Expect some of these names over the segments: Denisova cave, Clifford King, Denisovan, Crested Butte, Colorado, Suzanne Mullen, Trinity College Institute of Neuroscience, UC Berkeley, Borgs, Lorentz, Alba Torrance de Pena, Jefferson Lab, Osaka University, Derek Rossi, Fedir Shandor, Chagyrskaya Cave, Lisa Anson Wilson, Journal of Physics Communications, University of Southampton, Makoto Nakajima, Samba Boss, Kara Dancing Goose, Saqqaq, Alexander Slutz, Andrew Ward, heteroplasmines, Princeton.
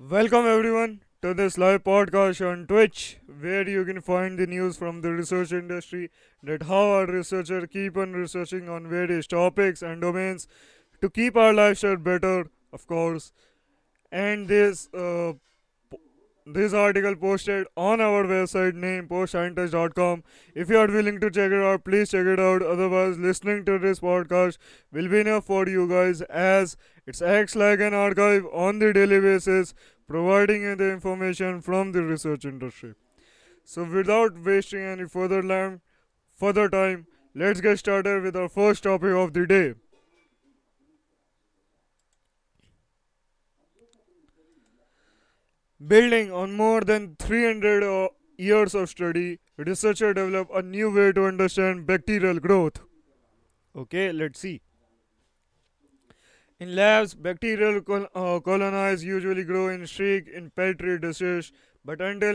Welcome everyone to this live podcast on Twitch, where you can find the news from the research industry, that how our researchers keep on researching on various topics and domains to keep our lifestyle better, of course. And this article posted on our website named postscientist.com. If you are willing to check it out, please check it out. Otherwise, listening to this podcast will be enough for you guys, as it acts like an archive on the daily basis, providing you the information from the research industry. So without wasting any further time, let's get started with our first topic of the day. Building on more than 300 years of study, researchers develop a new way to understand bacterial growth. Okay, let's see. In labs, bacterial colonies usually grow in streak in petri dishes, but until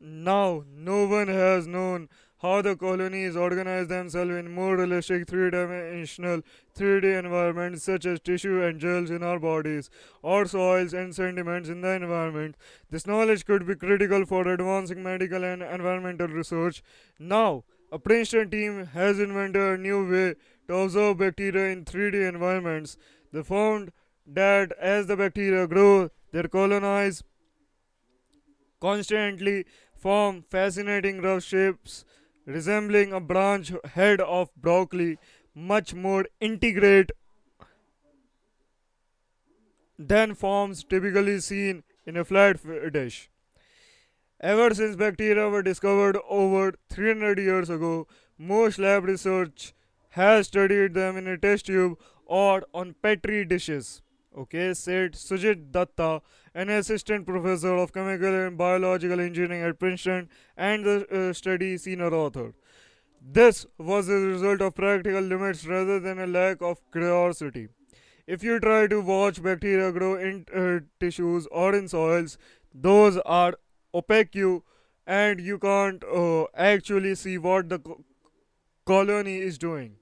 now no one has known how the colonies organize themselves in more realistic three-dimensional 3D environments, such as tissue and gels in our bodies, or soils and sediments in the environment. This knowledge could be critical for advancing medical and environmental research. Now, a Princeton team has invented a new way to observe bacteria in 3D environments. They found that as the bacteria grow, their colonies constantly form fascinating rough shapes resembling a branch head of broccoli, much more integrate than forms typically seen in a flat dish. Ever since bacteria were discovered over 300 years ago, most lab research has studied them in a test tube or on petri dishes. Okay, said Sujit Datta, an assistant professor of chemical and biological engineering at Princeton and the study senior author. This was the result of practical limits rather than a lack of curiosity. If you try to watch bacteria grow in tissues or in soils, those are opaque and you can't actually see what the colony is doing.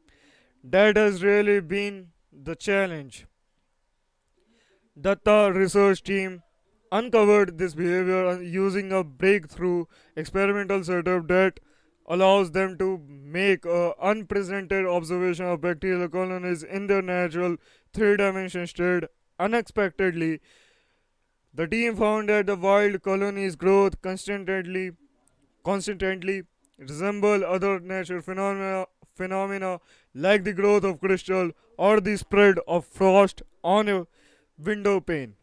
That has really been the challenge. Datta research team uncovered this behavior using a breakthrough experimental setup that allows them to make an unprecedented observation of bacterial colonies in their natural three-dimensional state unexpectedly. The team found that the wild colonies' growth constantly resemble other natural phenomena like the growth of crystal or the spread of frost on a window pane.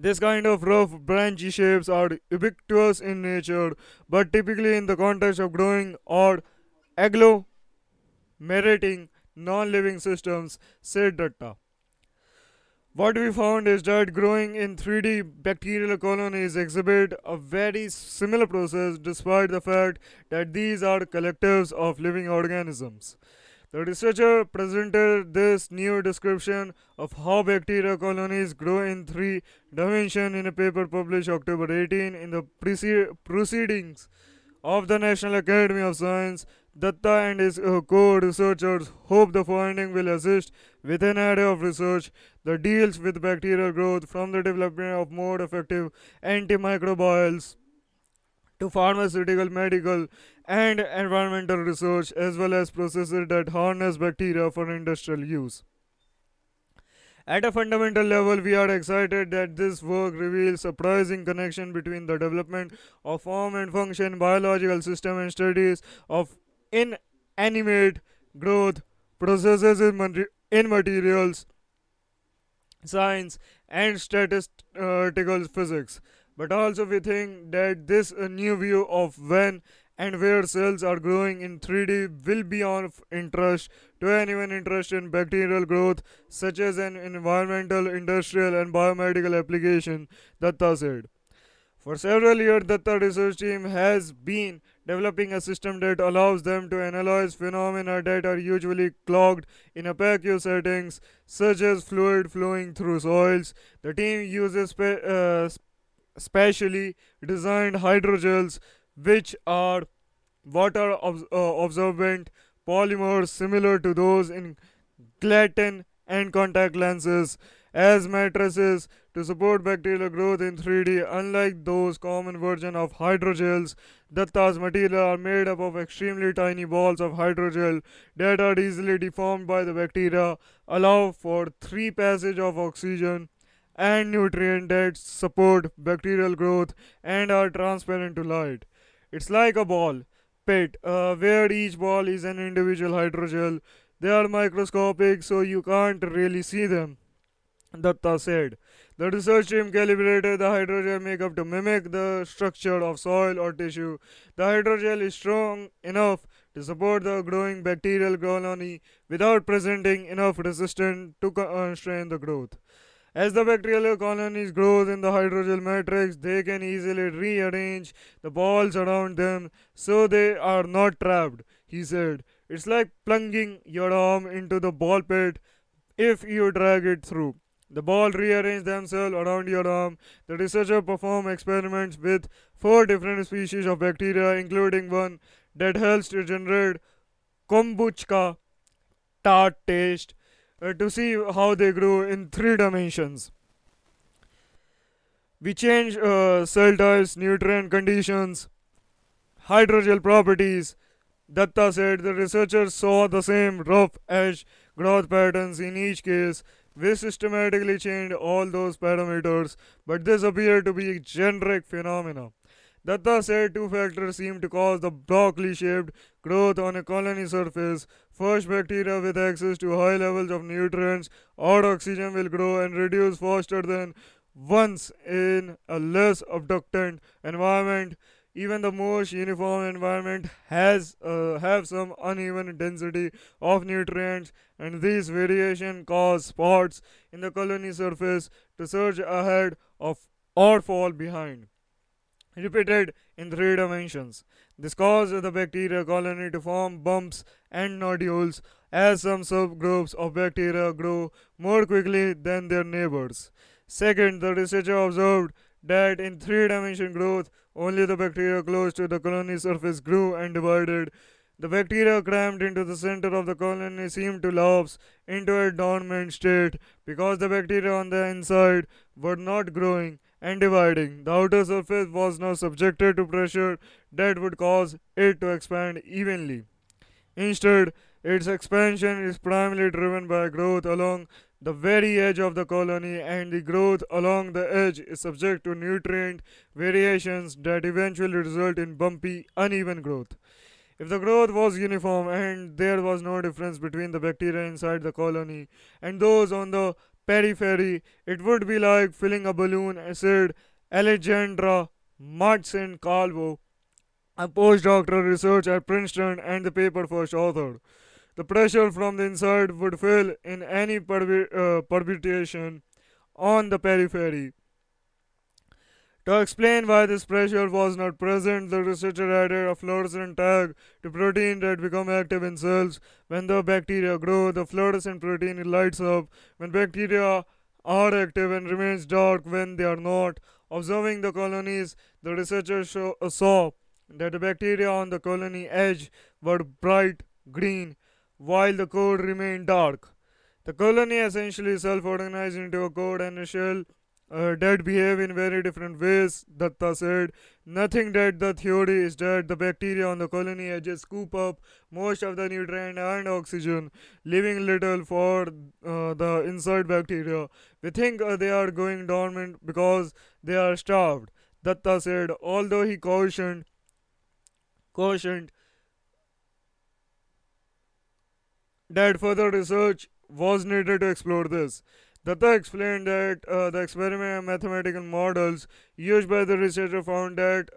This kind of rough branchy shapes are ubiquitous in nature, but typically in the context of growing or agglomerating non-living systems, said Datta. What we found is that growing in 3D bacterial colonies exhibit a very similar process, despite the fact that these are collectives of living organisms. The researcher presented this new description of how bacteria colonies grow in three dimensions in a paper published October 18 in the Proceedings of the National Academy of Science. Datta and his co-researchers hope the finding will assist with an area of research that deals with bacterial growth, from the development of more effective antimicrobials to pharmaceutical, medical, and environmental research, as well as processes that harness bacteria for industrial use. At a fundamental level, we are excited that this work reveals surprising connection between the development of form and function, biological system, and studies of inanimate growth processes in materials science and statistical physics. But also we think that this new view of when and where cells are growing in 3D will be of interest to anyone interested in bacterial growth, such as an environmental, industrial, and biomedical application, Datta said. For several years, Datta research team has been developing a system that allows them to analyze phenomena that are usually clogged in opaque settings, such as fluid flowing through soils. The team uses specially designed hydrogels, which are water absorbent polymers similar to those in gelatin and contact lenses, as mattresses to support bacterial growth in 3D. Unlike those common versions of hydrogels, Datta's material are made up of extremely tiny balls of hydrogel that are easily deformed by the bacteria, allow for free passage of oxygen and nutrients that support bacterial growth and are transparent to light. It's like a ball pit where each ball is an individual hydrogel. They are microscopic, so you can't really see them, Datta said. The research team calibrated the hydrogel makeup to mimic the structure of soil or tissue. The hydrogel is strong enough to support the growing bacterial colony without presenting enough resistance to constrain the growth. As the bacterial colonies grow in the hydrogel matrix, they can easily rearrange the balls around them so they are not trapped, he said. It's like plunging your arm into the ball pit if you drag it through. The ball rearrange themselves around your arm. The researcher performed experiments with 4 different species of bacteria, including one that helps to generate kombucha tart taste, to see how they grow in 3 dimensions. We change cell types, nutrient conditions, hydrogel properties, Datta said. The researchers saw the same rough edge growth patterns in each case. We systematically changed all those parameters, but this appeared to be a generic phenomena. Datta said 2 factors seem to cause the broccoli-shaped growth on a colony surface. First, bacteria with access to high levels of nutrients or oxygen will grow and reduce faster than once in a less abundant environment. Even the most uniform environment has have some uneven density of nutrients, and these variation cause spots in the colony surface to surge ahead of or fall behind, repeated in 3 dimensions. This causes the bacteria colony to form bumps and nodules as some subgroups of bacteria grow more quickly than their neighbors. Second, the researcher observed that in 3-dimension growth, only the bacteria close to the colony surface grew and divided. The bacteria crammed into the center of the colony seemed to lapse into a dormant state because the bacteria on the inside were not growing and dividing. The outer surface was now subjected to pressure that would cause it to expand evenly. Instead, its expansion is primarily driven by growth along the very edge of the colony, and the growth along the edge is subject to nutrient variations that eventually result in bumpy, uneven growth. If the growth was uniform and there was no difference between the bacteria inside the colony and those on the periphery, it would be like filling a balloon, said Alexandra Madsen-Calvo, a postdoctoral researcher at Princeton and the paper's first author. The pressure from the inside would fill in any perturbation on the periphery. To explain why this pressure was not present, the researcher added a fluorescent tag to protein that become active in cells. When the bacteria grow, the fluorescent protein lights up when bacteria are active and remains dark when they are not. Observing the colonies, the researcher saw that the bacteria on the colony edge were bright green, while the core remained dark. The colony essentially self-organized into a core and a shell that behave in very different ways, Datta said. Nothing that the theory is that the bacteria on the colony edges scoop up most of the nutrient and oxygen, leaving little for the inside bacteria. We think they are going dormant because they are starved, Datta said, although he cautioned that further research was needed to explore this. Datta explained that the experiment and mathematical models used by the researcher found that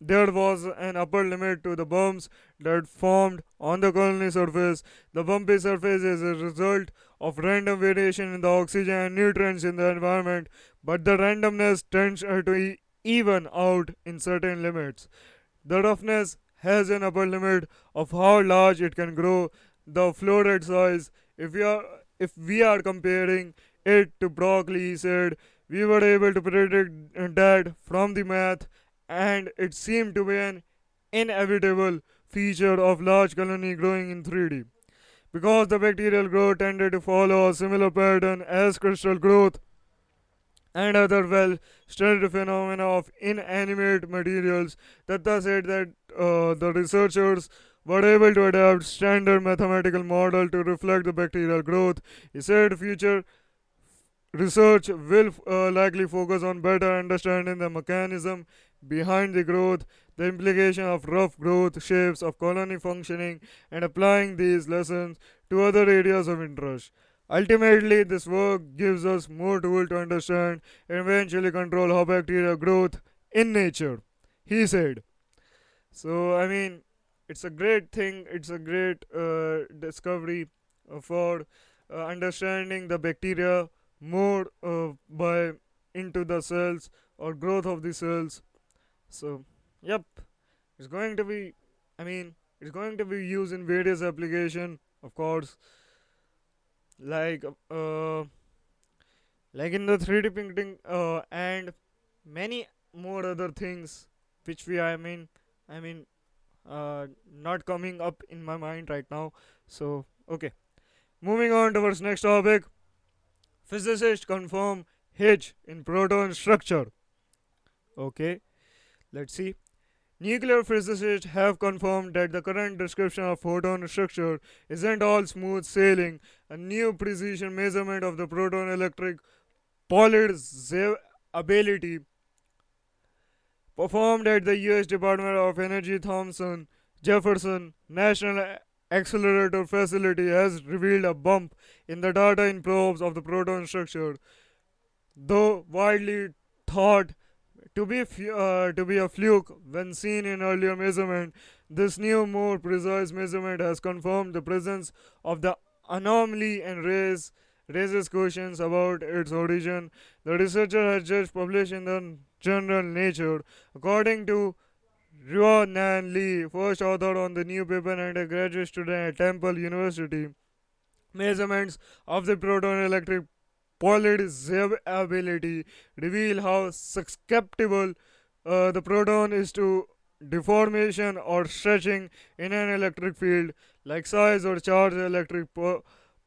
there was an upper limit to the bumps that formed on the colony surface. The bumpy surface is a result of random variation in the oxygen and nutrients in the environment, but the randomness tends to even out in certain limits. The roughness has an upper limit of how large it can grow. The flow rate size, if we are comparing it to broccoli, he said, we were able to predict that from the math, and it seemed to be an inevitable feature of large colony growing in 3D. Because the bacterial growth tended to follow a similar pattern as crystal growth and other well-studied phenomena of inanimate materials, Datta said that the researchers were able to adapt standard mathematical model to reflect the bacterial growth. He said future research will likely focus on better understanding the mechanism behind the growth, the implication of rough growth shapes of colony functioning, and applying these lessons to other areas of interest. Ultimately, this work gives us more tools to understand and eventually control how bacteria growth in nature, he said. So, I mean, it's a great thing, it's a great discovery for understanding the bacteria more by into the cells or growth of the cells. So, yep, it's going to be, I mean, it's going to be used in various applications, of course. Like in the 3D printing and many more other things which we I mean not coming up in my mind right now. So okay, moving on towards next topic. Physicists confirm H in proton structure. Okay, let's see. Nuclear physicists have confirmed that the current description of photon structure isn't all smooth sailing. A new precision measurement of the proton electric polarizability performed at the US Department of Energy Thomson Jefferson National Accelerator Facility has revealed a bump in the data in probes of the proton structure, though widely thought to be a fluke when seen in earlier measurement. This new, more precise measurement has confirmed the presence of the anomaly and raises questions about its origin, the researcher has just published in the journal Nature. According to Ruonan Li, first author on the new paper and a graduate student at Temple University, measurements of the proton electric polarizability reveal how susceptible the proton is to deformation or stretching in an electric field, like size or charge. Electric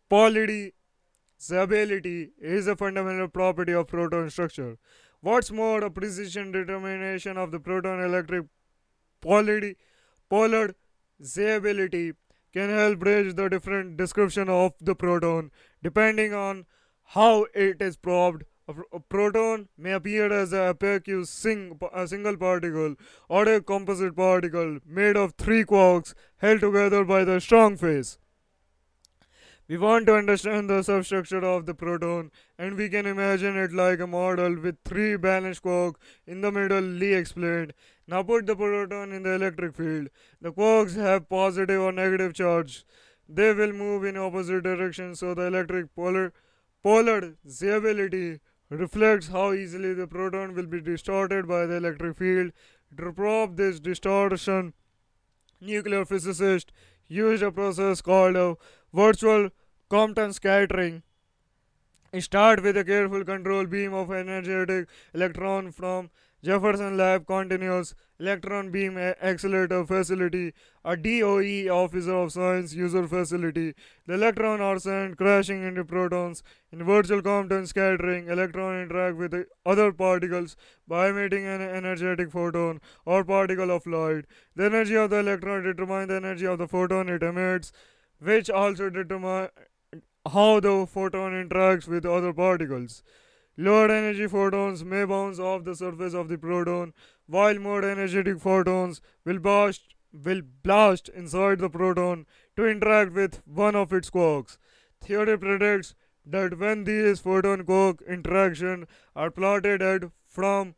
polarizability is a fundamental property of proton structure. What's more, a precision determination of the proton electric polarizability can help bridge the different description of the proton depending on how it is probed. A proton may appear as a single particle or a composite particle made of three quarks held together by the strong phase. We want to understand the substructure of the proton, and we can imagine it like a model with three balanced quarks in the middle, Lee explained. Now put the proton in the electric field. The quarks have positive or negative charge. They will move in opposite directions, so the electric polarizability reflects how easily the proton will be distorted by the electric field. To probe this distortion, nuclear physicists used a process called a virtual Compton scattering. Start with a careful control beam of energetic electron from Jefferson Lab Continuous Electron Beam Accelerator Facility, a DOE Officer of Science User Facility. The electron are sent crashing into protons. In virtual Compton scattering, electron interact with the other particles by emitting an energetic photon or particle of light. The energy of the electron determines the energy of the photon it emits, which also determines how the photon interacts with other particles. Lower energy photons may bounce off the surface of the proton, while more energetic photons will blast inside the proton to interact with one of its quarks. Theory predicts that when these photon-quark interactions are plotted at from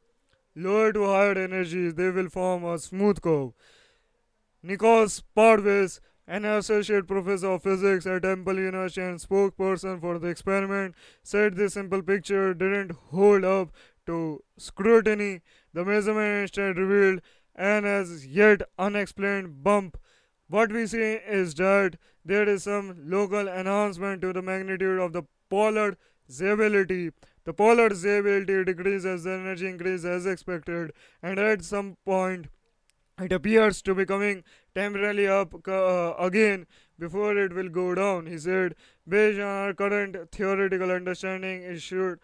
lower to higher energies, they will form a smooth curve. Nicholas Parvez, an associate professor of physics at Temple University and spokesperson for the experiment, said this simple picture didn't hold up to scrutiny. The measurement instead revealed an as yet unexplained bump. What we see is that there is some local enhancement to the magnitude of the polarizability. The polarizability decreases as the energy increases as expected, and at some point it appears to be coming temporarily up again before it will go down. He said, based on our current theoretical understanding, it should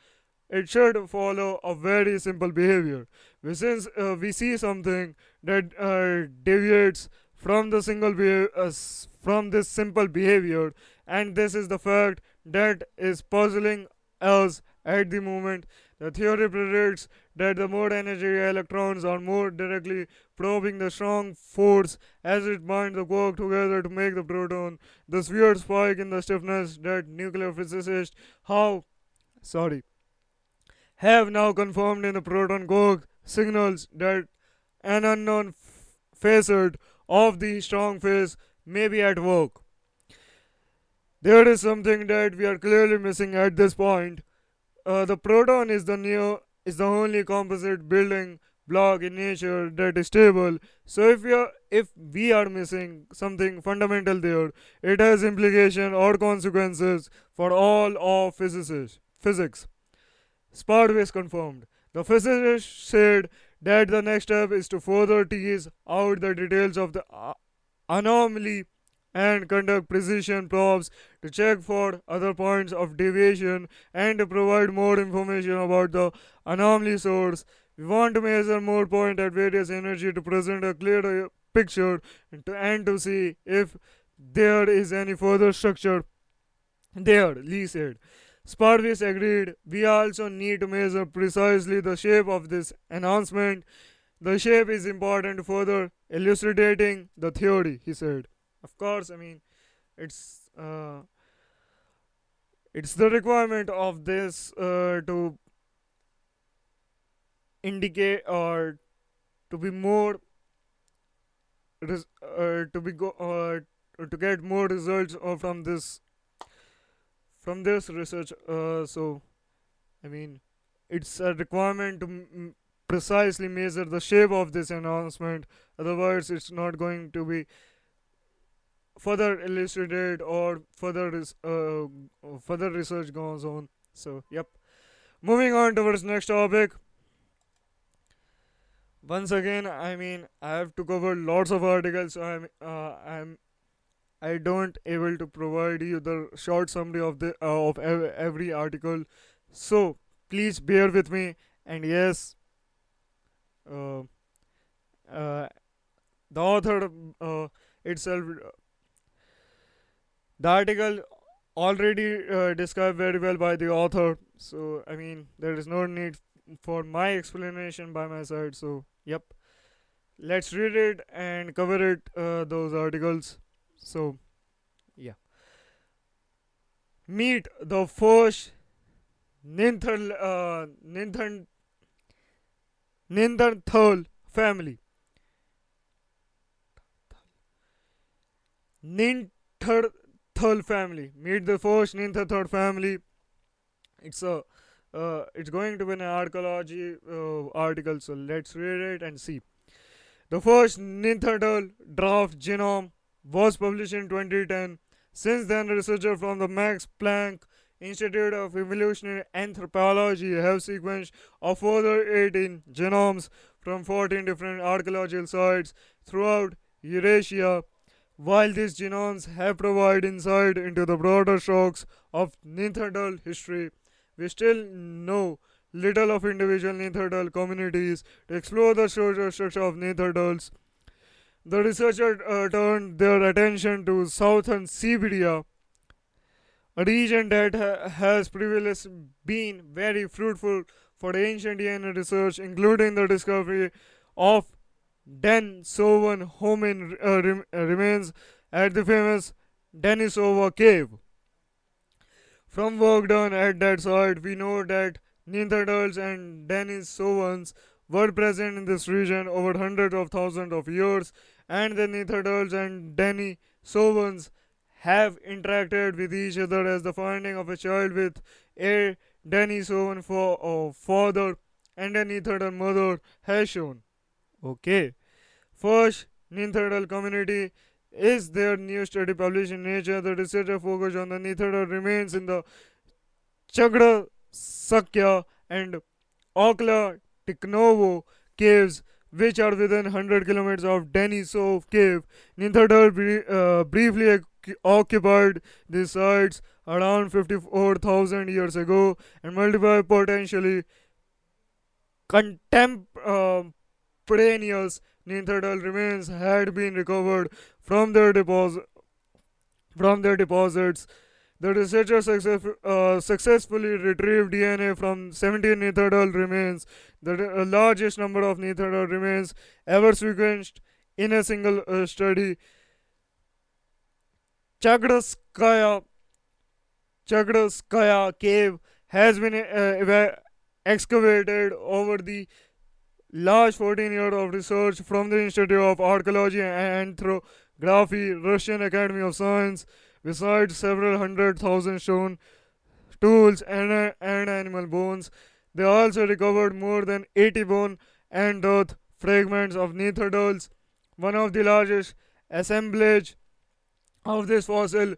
follow a very simple behavior. Since we see something that deviates from the single from this simple behavior, and this is the fact that is puzzling us at the moment. The theory predicts that the more energy electrons are more directly probing the strong force as it binds the quark together to make the proton. This weird spike in the stiffness that nuclear physicists have now confirmed in the proton quark signals that an unknown facet of the strong phase may be at work. There is something that we are clearly missing at this point. The proton is the only composite building block in nature that is stable. So if we are missing something fundamental there, it has implications or consequences for all of physics. Parvez confirmed. The physicist said that the next step is to further tease out the details of the anomaly and conduct precision probes to check for other points of deviation and to provide more information about the anomaly source. We want to measure more points at various energy to present a clearer picture and to see if there is any further structure there, Lee said. Parvez agreed. We also need to measure precisely the shape of this enhancement. The shape is important to further elucidating the theory, he said. Of course, I mean, it's the requirement of this to indicate or to be more to get more results from this. From this research, so I mean, it's a requirement to precisely measure the shape of this enhancement. Otherwise, it's not going to be further illustrated or further research goes on. So, yep. Moving on towards next topic. Once again, I mean, I have to cover lots of articles. So I don't able to provide you the short summary of the of every article, so please bear with me. And yes, the author itself, the article already described very well by the author. So I mean, there is no need for my explanation by my side. So yep, let's read it and cover it those articles. So, yeah. Meet the first Ninthal family. Meet the first Ninthal family. It's a it's going to be an archaeology article. So let's read it and see. The first Ninthal draft genome was published in 2010. Since then, researchers from the Max Planck Institute of Evolutionary Anthropology have sequenced a further 18 genomes from 14 different archaeological sites throughout Eurasia. While these genomes have provided insight into the broader strokes of Neanderthal history, we still know little of individual Neanderthal communities. To explore the social structure of Neanderthals, the researchers turned their attention to southern Siberia, a region that has previously been very fruitful for ancient DNA research, including the discovery of Denisovan homin remains at the famous Denisova cave. From work done at that site, we know that Neanderthals and Denisovans were present in this region over hundreds of thousands of years, and the Neanderthals and Denisovans have interacted with each other, as the finding of a child with a Denisovan father and a Neanderthal mother has shown. Okay. First Neanderthal community is their new study published in Nature. The researchers focused on the Neanderthal remains in the Chagyrskaya and Okladnikov caves, which are within 100 kilometers of Denisova Cave. Nitherdal briefly occupied these sites around 54,000 years ago and multiple potentially contemporaneous Neanderthal remains had been recovered from their deposits. The researchers successfully retrieved DNA from 17 Neanderthal remains, the largest number of Neanderthal remains ever sequenced in a single study. Chagyrskaya Cave has been excavated over the last 14 years of research from the Institute of Archaeology and Anthropography, Russian Academy of Science, besides several 100,000 stone tools and animal bones. They also recovered more than 80 bone and earth fragments of Neanderthals. One of the largest assemblage of this fossil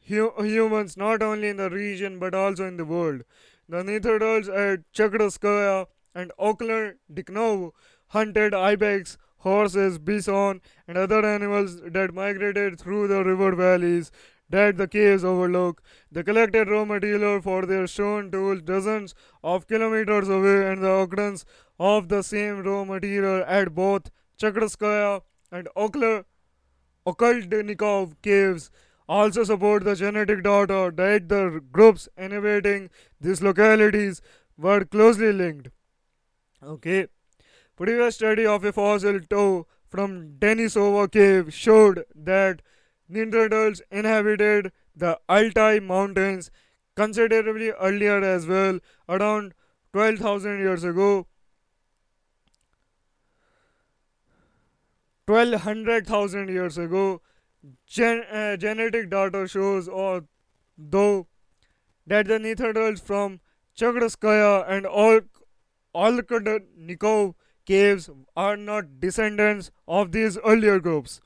humans, not only in the region but also in the world. The Neanderthals at Chagyrskaya and Okladnikov hunted ibex, horses, bison, and other animals that migrated through the river valleys that the caves overlook. They collected raw material for their stone tools dozens of kilometers away, and the occurrence of the same raw material at both Chagyrskaya and Okladnikov caves also support the genetic data that the groups inhabiting these localities were closely linked. Okay. Previous study of a fossil toe from Denisova cave showed that Neanderthals inhabited the Altai Mountains considerably earlier as well, around 12,000 years ago. 1200,000 years ago. Genetic data shows, though, that the Neanderthals from Chagyrskaya and Okladnikov caves are not descendants of these earlier groups,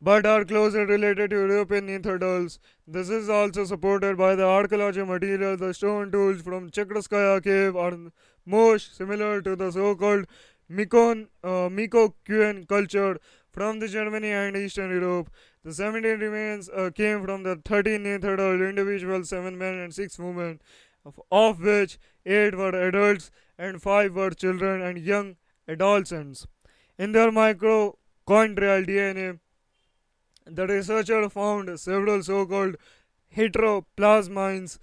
but are closely related to European Neanderthals. This is also supported by the archaeological material. The stone tools from Chagyrskaya cave are most similar to the so-called Micoquien culture from the Germany and Eastern Europe. The 17 remains came from the 13 Neanderthal individuals, 7 men and 6 women, of which 8 were adults and 5 were children and young adolescents. In their mitochondrial DNA, the researcher found several so-called heteroplasmines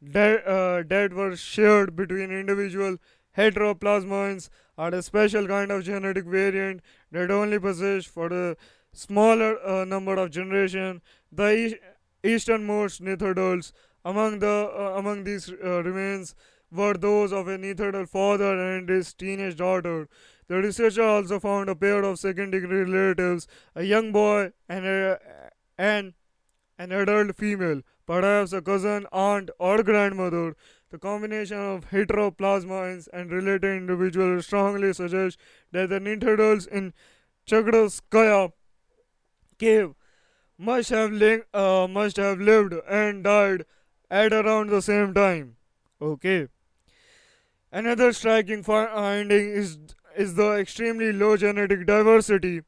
that were shared between individuals. Heteroplasmines are a special kind of genetic variant that only persist for a smaller number of generations. The easternmost Neanderthals among these remains were those of a Neanderthal father and his teenage daughter. The researcher also found a pair of second-degree relatives, a young boy and an adult female, perhaps a cousin, aunt, or grandmother. The combination of heteroplasmines and related individuals strongly suggests that the Neanderthals in Chagyrskaya cave must have lived and died at around the same time. Okay. Another striking finding is the extremely low genetic diversity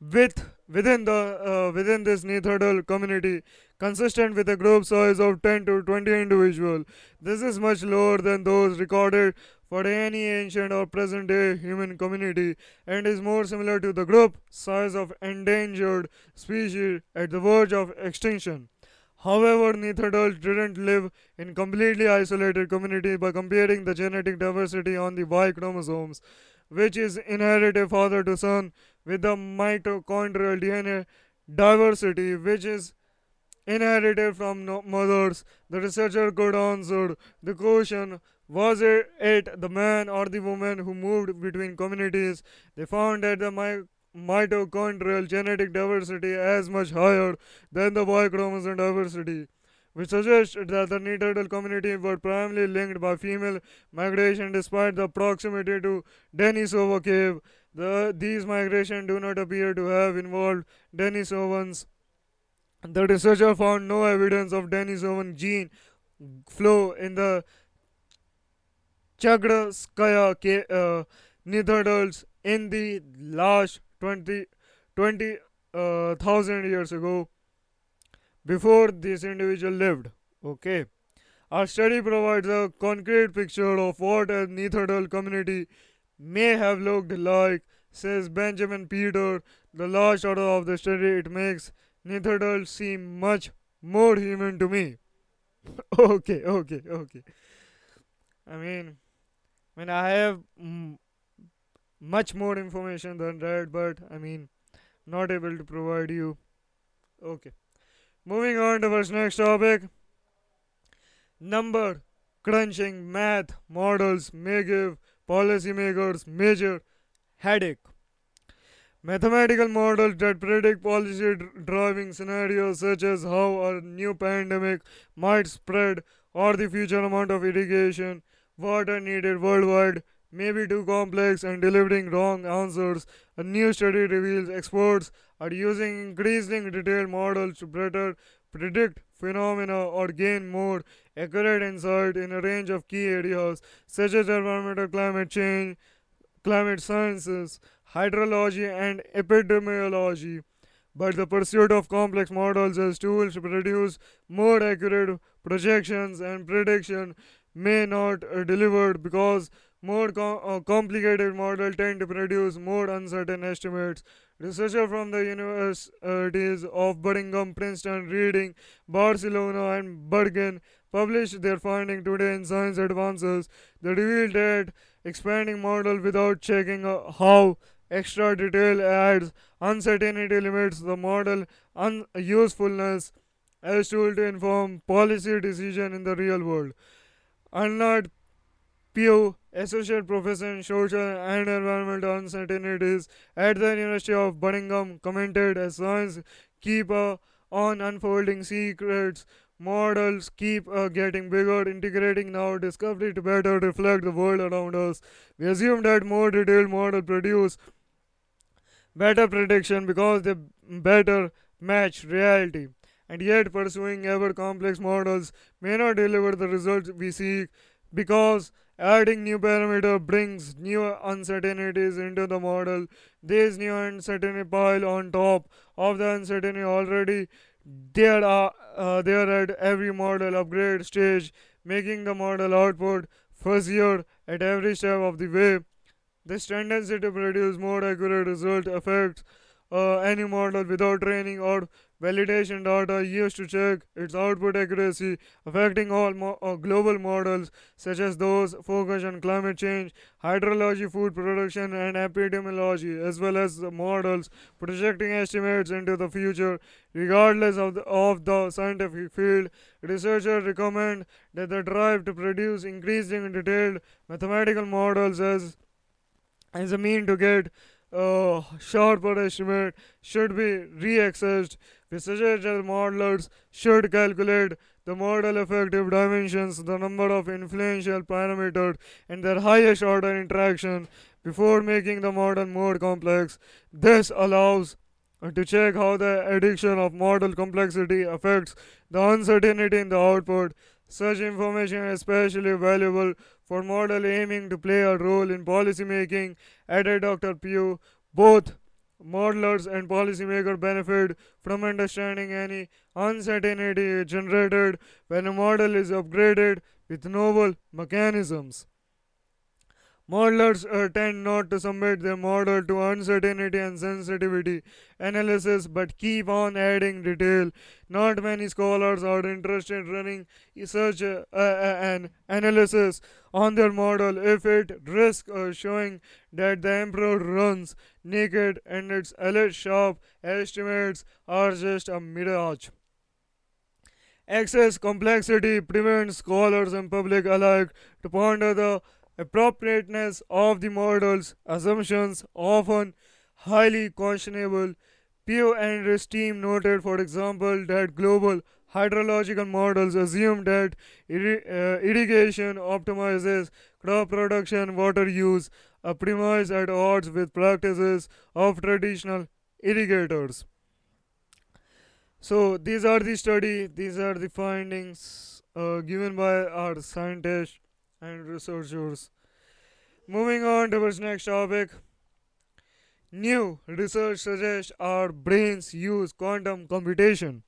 within this Neanderthal community, consistent with a group size of 10 to 20 individuals. This is much lower than those recorded for any ancient or present-day human community, and is more similar to the group size of endangered species at the verge of extinction. However, Neanderthals didn't live in completely isolated community. By comparing the genetic diversity on the Y chromosomes, which is inherited father to son, with the mitochondrial DNA diversity, which is inherited from mothers, the researcher could answer the question, was it the man or the woman who moved between communities? They found that the mitochondrial genetic diversity is much higher than the Y chromosome diversity, which suggests that the Neanderthal community were primarily linked by female migration. Despite the proximity to Denisova cave, these migrations do not appear to have involved Denisovans. The researcher found no evidence of Denisovan gene flow in the Chagyrskaya Neanderthals in the last 20,000 years ago before this individual lived. Okay, our study provides a concrete picture of what a Neanderthal community may have looked like, says Benjamin Peter. The last order of the study, it makes Neanderthals seem much more human to me. Okay. I mean, I have much more information than that, but I mean, not able to provide you. Okay, moving on to our next topic. Number crunching math models may give policymakers major headache. Mathematical models that predict policy driving scenarios, such as how a new pandemic might spread or the future amount of irrigation water needed worldwide, may be too complex and delivering wrong answers. A new study reveals experts are using increasingly detailed models to better predict phenomena or gain more accurate insight in a range of key areas such as environmental climate change, climate sciences, hydrology, and epidemiology. But the pursuit of complex models as tools to produce more accurate projections and prediction may not deliver because more complicated models tend to produce more uncertain estimates. Researchers from the universities of Birmingham, Princeton, Reading, Barcelona, and Bergen published their findings today in Science Advances. They revealed that expanding models without checking how extra detail adds uncertainty limits the model usefulness as tool to inform policy decision in the real world. Arnold Pugh, associate professor in social and environmental uncertainties at the University of Birmingham, commented, as science keep on unfolding secrets, models keep getting bigger, integrating now discovery to better reflect the world around us. We assume that more detailed models produce better prediction because they better match reality. And yet pursuing ever complex models may not deliver the results we seek because adding new parameters brings new uncertainties into the model. These new uncertainties pile on top of the uncertainty already there at every model upgrade stage, making the model output fuzzier at every step of the way. This tendency to produce more accurate results affects any model without training or validation data used to check its output accuracy, affecting all global models such as those focused on climate change, hydrology, food production, and epidemiology, as well as the models projecting estimates into the future. Regardless of the scientific field, researchers recommend that the drive to produce increasingly detailed mathematical models as a mean to get sharper estimate should be re-accessed. We suggest that modelers should calculate the model effective dimensions, the number of influential parameters, and their highest order interaction before making the model more complex. This allows to check how the addition of model complexity affects the uncertainty in the output. Such information is especially valuable for model aiming to play a role in policy making, added Dr. Pugh. Both modelers and policymakers benefit from understanding any uncertainty generated when a model is upgraded with novel mechanisms. Modelers tend not to submit their model to uncertainty and sensitivity analysis but keep on adding detail. Not many scholars are interested in running such an analysis on their model if it risks showing that the emperor runs naked and its alleged sharp estimates are just a mirage. Excess complexity prevents scholars and public alike to ponder the appropriateness of the model's assumptions, often highly questionable. Pugh and his team noted, for example, that global hydrological models assume that irrigation optimizes crop production, water use, a premise at odds with practices of traditional irrigators. So these are the study, these are the findings given by our scientists and researchers. Moving on to this next topic. New research suggests our brains use quantum computation.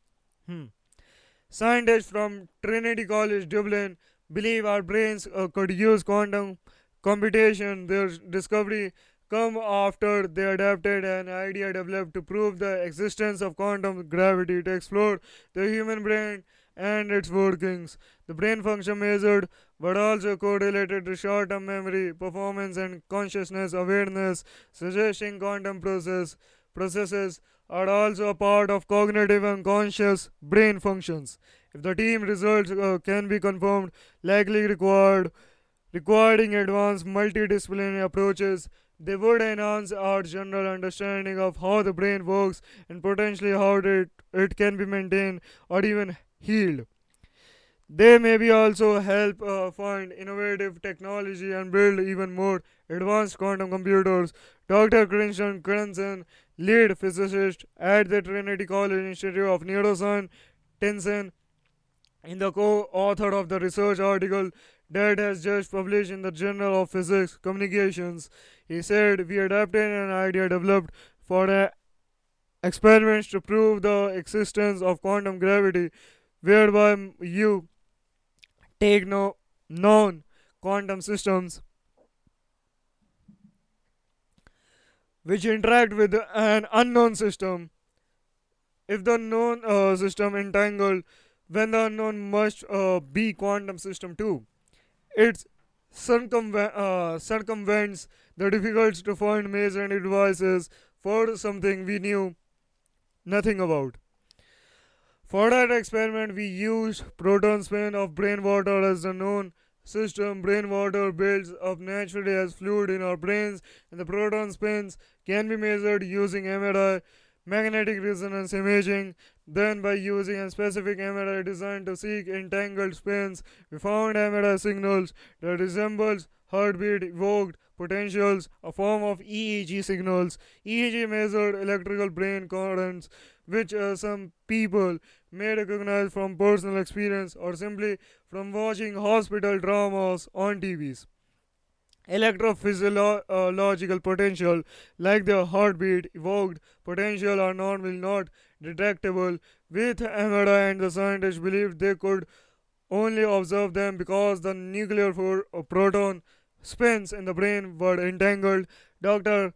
Scientists from Trinity College, Dublin, believe our brains could use quantum computation. Their discovery come after they adapted an idea developed to prove the existence of quantum gravity to explore the human brain and its workings. The brain function measured but also correlated to short-term memory, performance, and consciousness awareness, suggesting quantum processes are also a part of cognitive and conscious brain functions. If the team results can be confirmed, likely requiring advanced multidisciplinary approaches, they would enhance our general understanding of how the brain works and potentially how it can be maintained or even healed. They may be also help find innovative technology and build even more advanced quantum computers. Dr. Krinsen, lead physicist at the Trinity College Institute of Neuroscience, Penn State, and the co-author of the research article that has just published in the Journal of Physics Communications. He said, "We adapted an idea developed for experiments to prove the existence of quantum gravity, whereby you take known quantum systems which interact with an unknown system. If the known system entangled, when the unknown must be quantum system too. It circumvents the difficulty to find measuring devices for something we knew nothing about. For that experiment, we used proton spin of brain water as the known system. Brain water builds up naturally as fluid in our brains, and the proton spins can be measured using MRI, magnetic resonance imaging. Then by using a specific MRI designed to seek entangled spins, we found MRI signals that resembles heartbeat evoked potentials, a form of EEG signals. EEG measured electrical brain currents, which some people may recognize from personal experience or simply from watching hospital dramas on TVs. Electrophysiological potential, like the heartbeat evoked potential, are normally not detectable with MRI, and the scientists believe they could only observe them because the nuclear proton spins in the brain were entangled. Dr.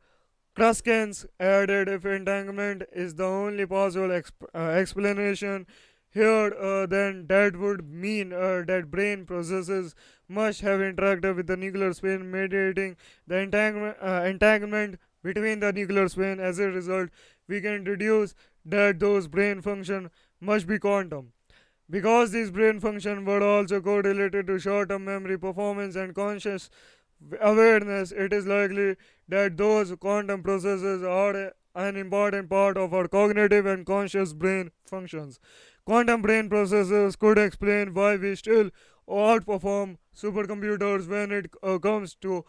Kruskens added, if entanglement is the only possible explanation here, then that would mean that brain processes must have interacted with the nuclear spin, mediating the entanglement between the nuclear spin. As a result, we can deduce that those brain functions must be quantum. Because these brain functions were also correlated to short-term memory, performance, and conscious awareness, it is likely that those quantum processes are an important part of our cognitive and conscious brain functions. Quantum brain processes could explain why we still outperform supercomputers when it comes to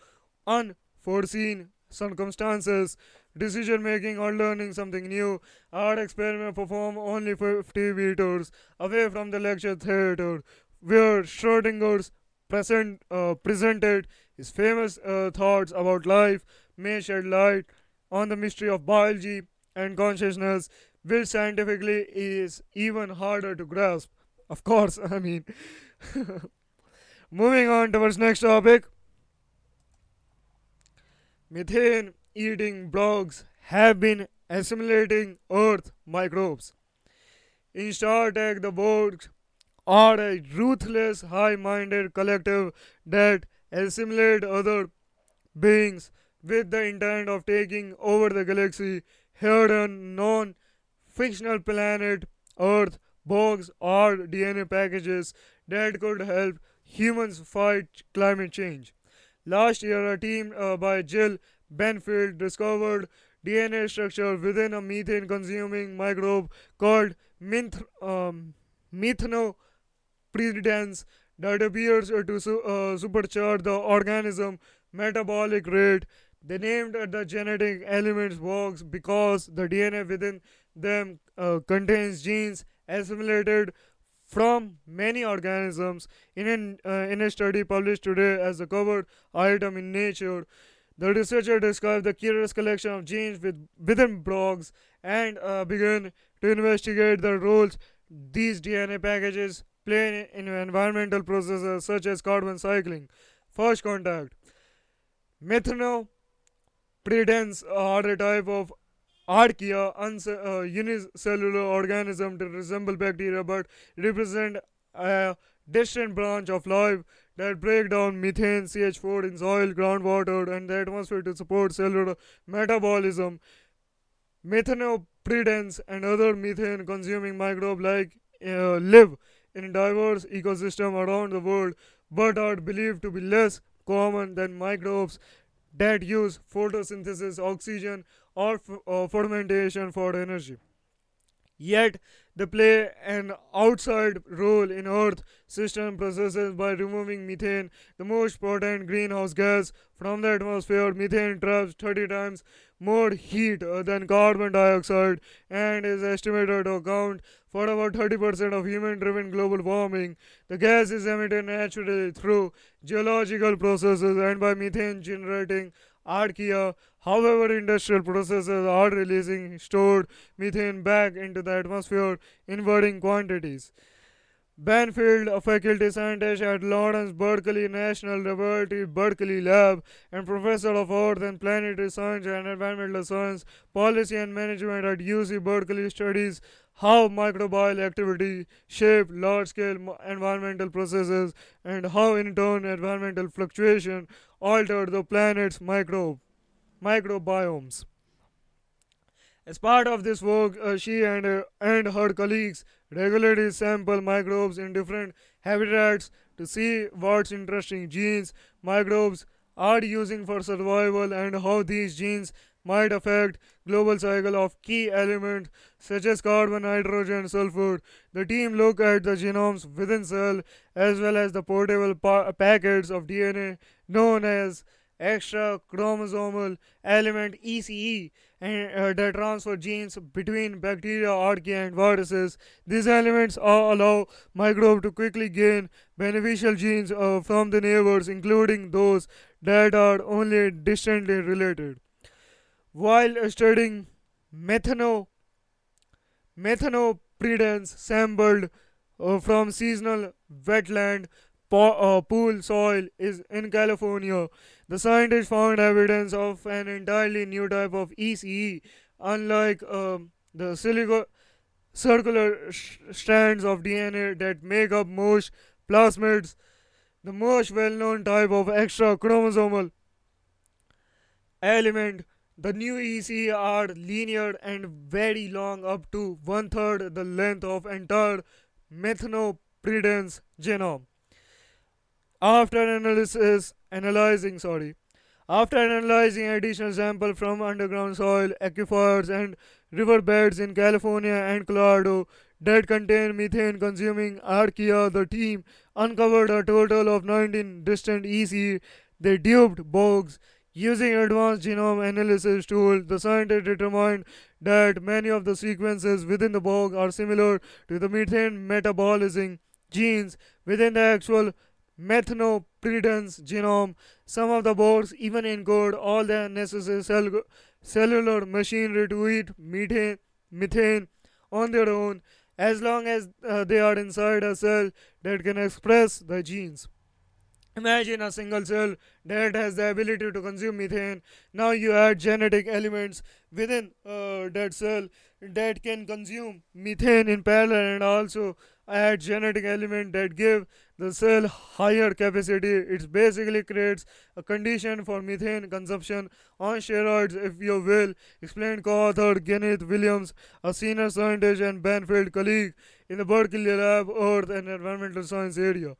unforeseen circumstances, decision making, or learning something new. Our experiment performed only 50 meters away from the lecture theater where Schrodinger's presented his famous thoughts about life, may shed light on the mystery of biology and consciousness, which scientifically is even harder to grasp." Of course, I mean. Moving on towards next topic. Methane eating blogs have been assimilating Earth microbes. In StarTech, the Borg are a ruthless, high-minded collective that assimilate other beings with the intent of taking over the galaxy. Here, a non-fictional planet, Earth, Borgs are DNA packages that could help humans fight climate change. Last year, a team by Jill Banfield discovered DNA structure within a methane-consuming microbe called Methanoperedens that appears to supercharge the organism's metabolic rate. They named the genetic elements Borgs because the DNA within them contains genes assimilated from many organisms in a study published today as a covered item in Nature. The researcher described the curious collection of genes within frogs and began to investigate the roles these DNA packages play in environmental processes such as carbon cycling. First contact. Methanoperedens are a type of archaea, unicellular organism that resemble bacteria but represent a distant branch of life that break down methane, CH4 in soil, groundwater, and the atmosphere to support cellular metabolism. Methanoperedens and other methane-consuming microbes live in diverse ecosystems around the world, but are believed to be less common than microbes that use photosynthesis, oxygen, or fermentation for energy. Yet, they play an outside role in Earth system processes by removing methane, the most potent greenhouse gas, from the atmosphere. Methane traps 30 times more heat than carbon dioxide and is estimated to account for about 30% of human-driven global warming. The gas is emitted naturally through geological processes and by methane-generating archaea. However, industrial processes are releasing stored methane back into the atmosphere in varying quantities. Banfield, a faculty scientist at Lawrence Berkeley National Laboratory, Berkeley Lab, and professor of Earth and Planetary Science and Environmental Science, Policy and Management at UC Berkeley, studies how microbial activity shape large-scale environmental processes and how in turn environmental fluctuation alter the planet's microbiomes. As part of this work, she and her colleagues regularly sample microbes in different habitats to see what interesting genes microbes are using for survival and how these genes might affect global cycle of key elements such as carbon, nitrogen, sulfur. The team look at the genomes within cell as well as the portable packets of DNA known as extra chromosomal element ECE and that transfer genes between bacteria, archaea, and viruses. These elements allow microbes to quickly gain beneficial genes from the neighbors, including those that are only distantly related. While studying Methanoperedens sampled from seasonal wetland pool soil is in California, the scientists found evidence of an entirely new type of ECE, unlike the circular strands of DNA that make up most plasmids. The most well-known type of extra chromosomal element, the new ECE, are linear and very long, up to 1/3 the length of entire Methanoperedens genome. After analyzing additional samples from underground soil, aquifers, and riverbeds in California and Colorado that contain methane-consuming archaea, the team uncovered a total of 19 distant ECE. They duped bugs. Using advanced genome analysis tool, the scientists determined that many of the sequences within the bug are similar to the methane metabolizing genes within the actual Methanoperedens genome. Some of the bugs even encode all the necessary cellular machinery to eat methane on their own, as long as they are inside a cell that can express the genes. Imagine a single cell that has the ability to consume methane. Now you add genetic elements within that cell that can consume methane in parallel, and also add genetic elements that give the cell higher capacity. It basically creates a condition for methane consumption on steroids, if you will, explained co-author Kenneth Williams, a senior scientist and Banfield colleague in the Berkeley Lab, Earth and Environmental Science area.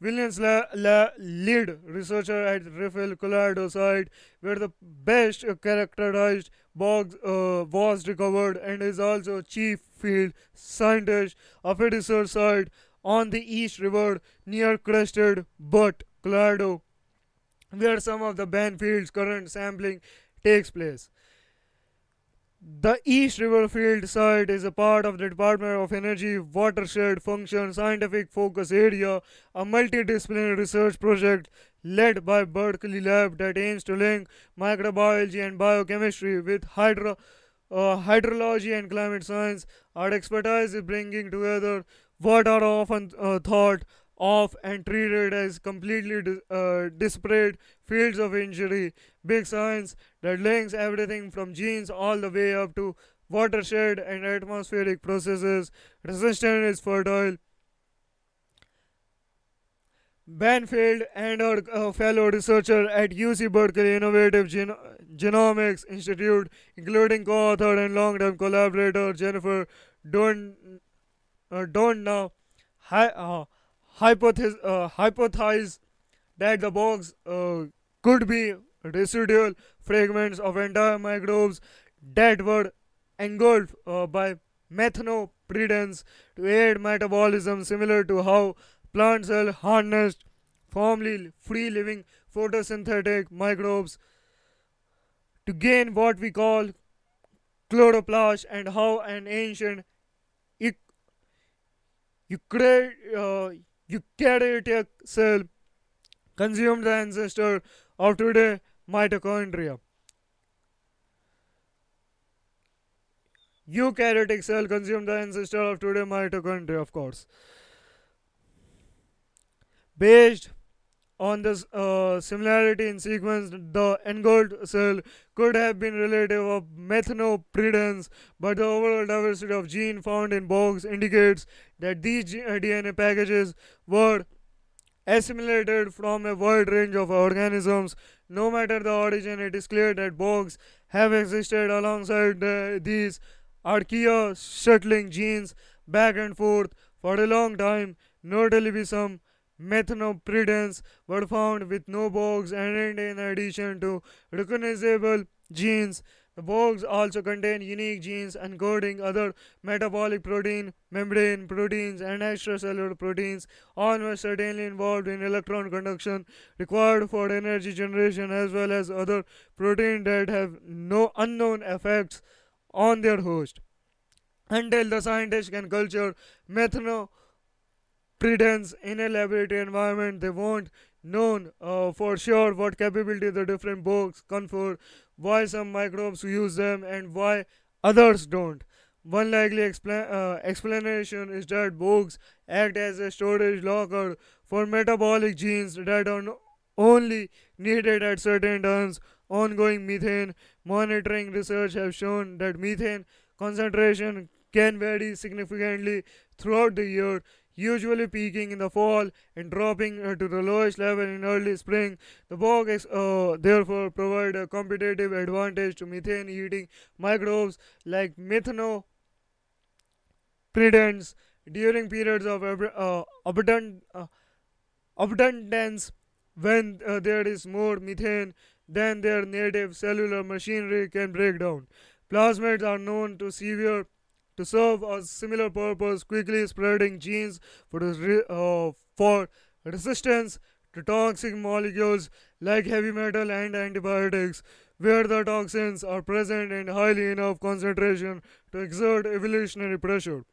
Williams, lead researcher at Riffel, Colorado site, where the best characterized bog was recovered, and is also chief field scientist of a research site on the East River near Crested Butte, Colorado, where some of the Banfield's current sampling takes place. The East River field site is a part of the Department of Energy Watershed Function Scientific Focus Area, a multidisciplinary research project led by Berkeley Lab that aims to link microbiology and biochemistry with hydrology and climate science. Our expertise is bringing together what are often thought of and treated as completely disparate fields of injury, big science that links everything from genes all the way up to watershed and atmospheric processes. Resistance is fertile. Banfield and her fellow researcher at UC Berkeley Innovative Genomics Institute, including co-author and long-term collaborator Jennifer Doudna, hypothesized that the bugs could be residual fragments of entire microbes that were engulfed by Methanoperedens to aid metabolism, similar to how plant cells harnessed formerly free-living photosynthetic microbes to gain what we call chloroplast, and how an ancient eukaryotic cell consumed the ancestor of today, mitochondria. Eukaryotic cell consumed the ancestor of today, mitochondria, of course. Based on this similarity in sequence, the engulfed cell could have been relative of Methanoperedens, but the overall diversity of gene found in bugs indicates that these DNA packages were assimilated from a wide range of organisms. No matter the origin, it is clear that bugs have existed alongside these archaea, shuttling genes back and forth for a long time. Notably, be some Methanoperedens were found with no bugs, and in addition to recognizable genes, the bugs also contain unique genes encoding other metabolic protein, membrane proteins, and extracellular proteins, almost certainly involved in electron conduction required for energy generation, as well as other proteins that have no unknown effects on their host. Until the scientists can culture Methanoperedens in a laboratory environment, they won't known for sure what capability the different bugs confer, why some microbes use them and why others don't. One likely explanation is that bugs act as a storage locker for metabolic genes that are only needed at certain times. Ongoing methane monitoring research have shown that methane concentration can vary significantly throughout the year, usually peaking in the fall and dropping to the lowest level in early spring. The bugs therefore provide a competitive advantage to methane-eating microbes like Methanoperedens during periods of abundance when there is more methane than their native cellular machinery can break down. Plasmids are known to serve a similar purpose, quickly spreading genes for resistance to toxic molecules like heavy metal and antibiotics, where the toxins are present in highly enough concentration to exert evolutionary pressure.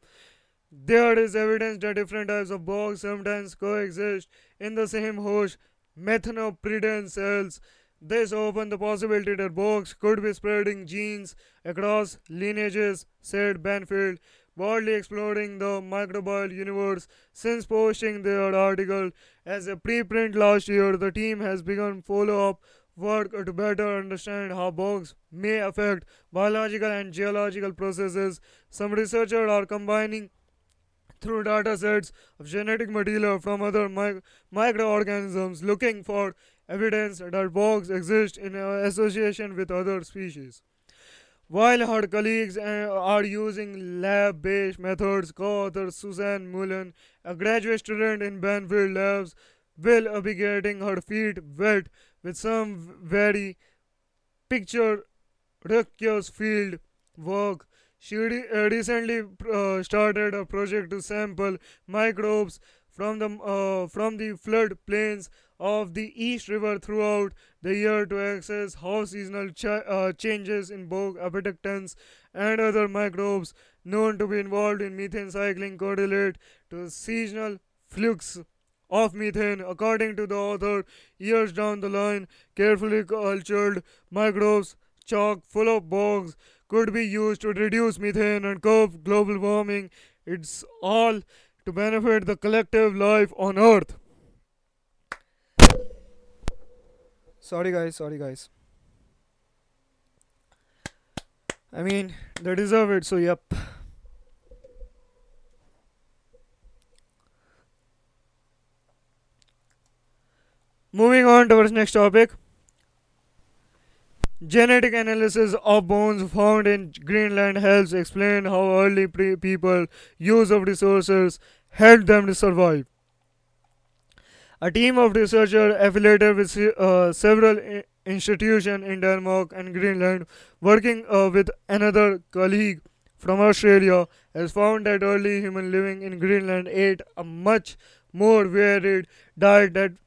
There is evidence that different types of bugs sometimes coexist in the same host Methanoperiden cells. This opens the possibility that bugs could be spreading genes across lineages, said Banfield, broadly exploring the microbial universe. Since posting their article as a preprint last year, the team has begun follow-up work to better understand how bugs may affect biological and geological processes. Some researchers are combining through data sets of genetic material from other microorganisms, looking for evidence that bugs exist in association with other species. While her colleagues are using lab-based methods, co-author Suzanne Mullen, a graduate student in Banfield Labs, will be getting her feet wet with some very picturesque field work. She recently started a project to sample microbes from the flood plains of the East River throughout the year to access how seasonal changes in bog abductants and other microbes known to be involved in methane cycling correlate to seasonal flux of methane. According to the author, years down the line, carefully cultured microbes chock full of bogs could be used to reduce methane and curb global warming. It's all to benefit the collective life on Earth. Sorry guys. I mean, they deserve it, so yep. Moving on towards next topic. Genetic analysis of bones found in Greenland helps explain how early people use of resources helped them to survive. A team of researchers affiliated with several institutions in Denmark and Greenland, working with another colleague from Australia, has found that early human living in Greenland ate a much more varied diet than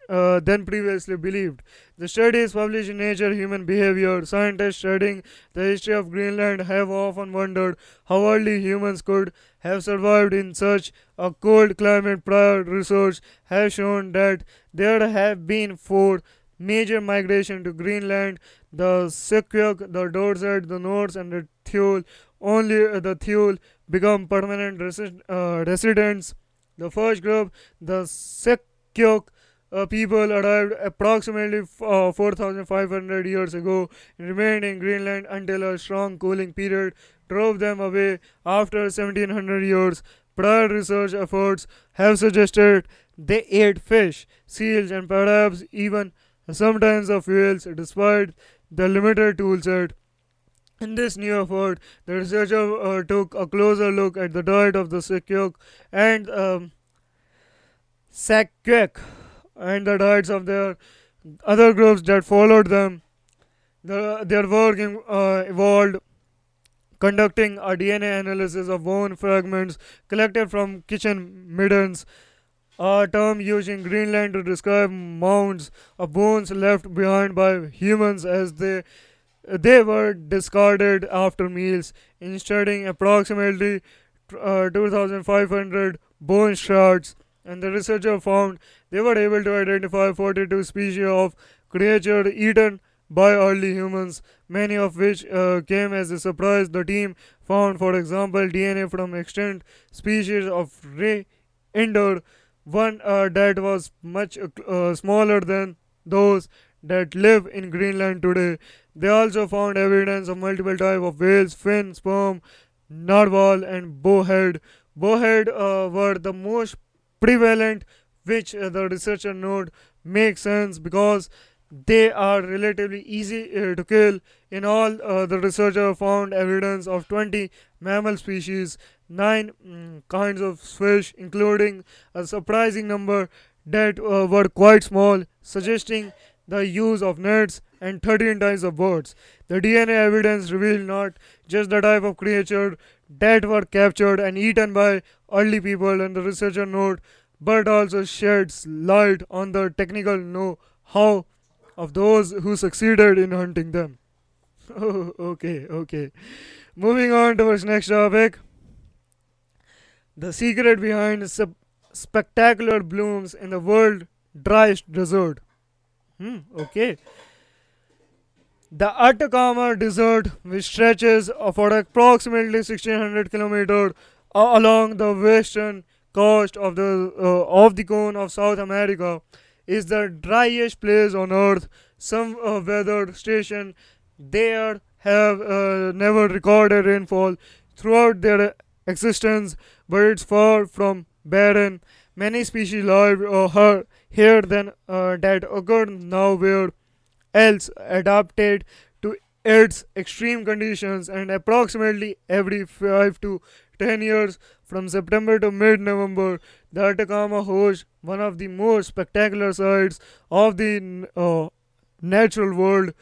previously believed. The study is published in Nature Human Behavior. Scientists studying the history of Greenland have often wondered how early humans could have survived in such a cold climate. Prior research has shown that there have been four major migrations to Greenland: the Saqqaq, the Dorset, the Norse, and the Thule. Only the Thule become permanent residents. The first group, the Saqqaq people, arrived approximately 4,500 years ago and remained in Greenland until a strong cooling period drove them away after 1,700 years. Prior research efforts have suggested they ate fish, seals, and perhaps even sometimes of whales, despite the limited tool set. In this new effort, the researchers took a closer look at the diet of the Saqqaq and the diets of their other groups that followed them. Their work involved conducting a DNA analysis of bone fragments collected from kitchen middens, a term used in Greenland to describe mounds of bones left behind by humans as they were discarded after meals. In studying approximately 2,500 bone shards, and the researchers found they were able to identify 42 species of creatures eaten by early humans, many of which came as a surprise. The team found, for example, DNA from extinct species of reindeer, one that was much smaller than those that live in Greenland today. They also found evidence of multiple types of whales, fin, sperm, narwhal, and bowhead. Bowhead were the most prevalent, which the researcher noted makes sense because they are relatively easy to kill. In all, the researcher found evidence of 20 mammal species, 9 kinds of fish, including a surprising number that were quite small, suggesting the use of nets, and 13 types of birds. The DNA evidence revealed not just the type of creature that were captured and eaten by early people, and the researcher noted, but also sheds light on the technical know-how of those who succeeded in hunting them. Okay. Moving on towards next topic. The secret behind spectacular blooms in the world driest desert. The Atacama Desert, which stretches for approximately 1,600 kilometers along the western coast of the cone of South America, is the driest place on Earth. Some weather stations there have never recorded rainfall throughout their existence, but it's far from barren. Many species live here than that occur nowhere else, adapted to its extreme conditions, and approximately every 5 to 10 years, from September to mid-November, the Atacama hosts one of the most spectacular sights of the natural world,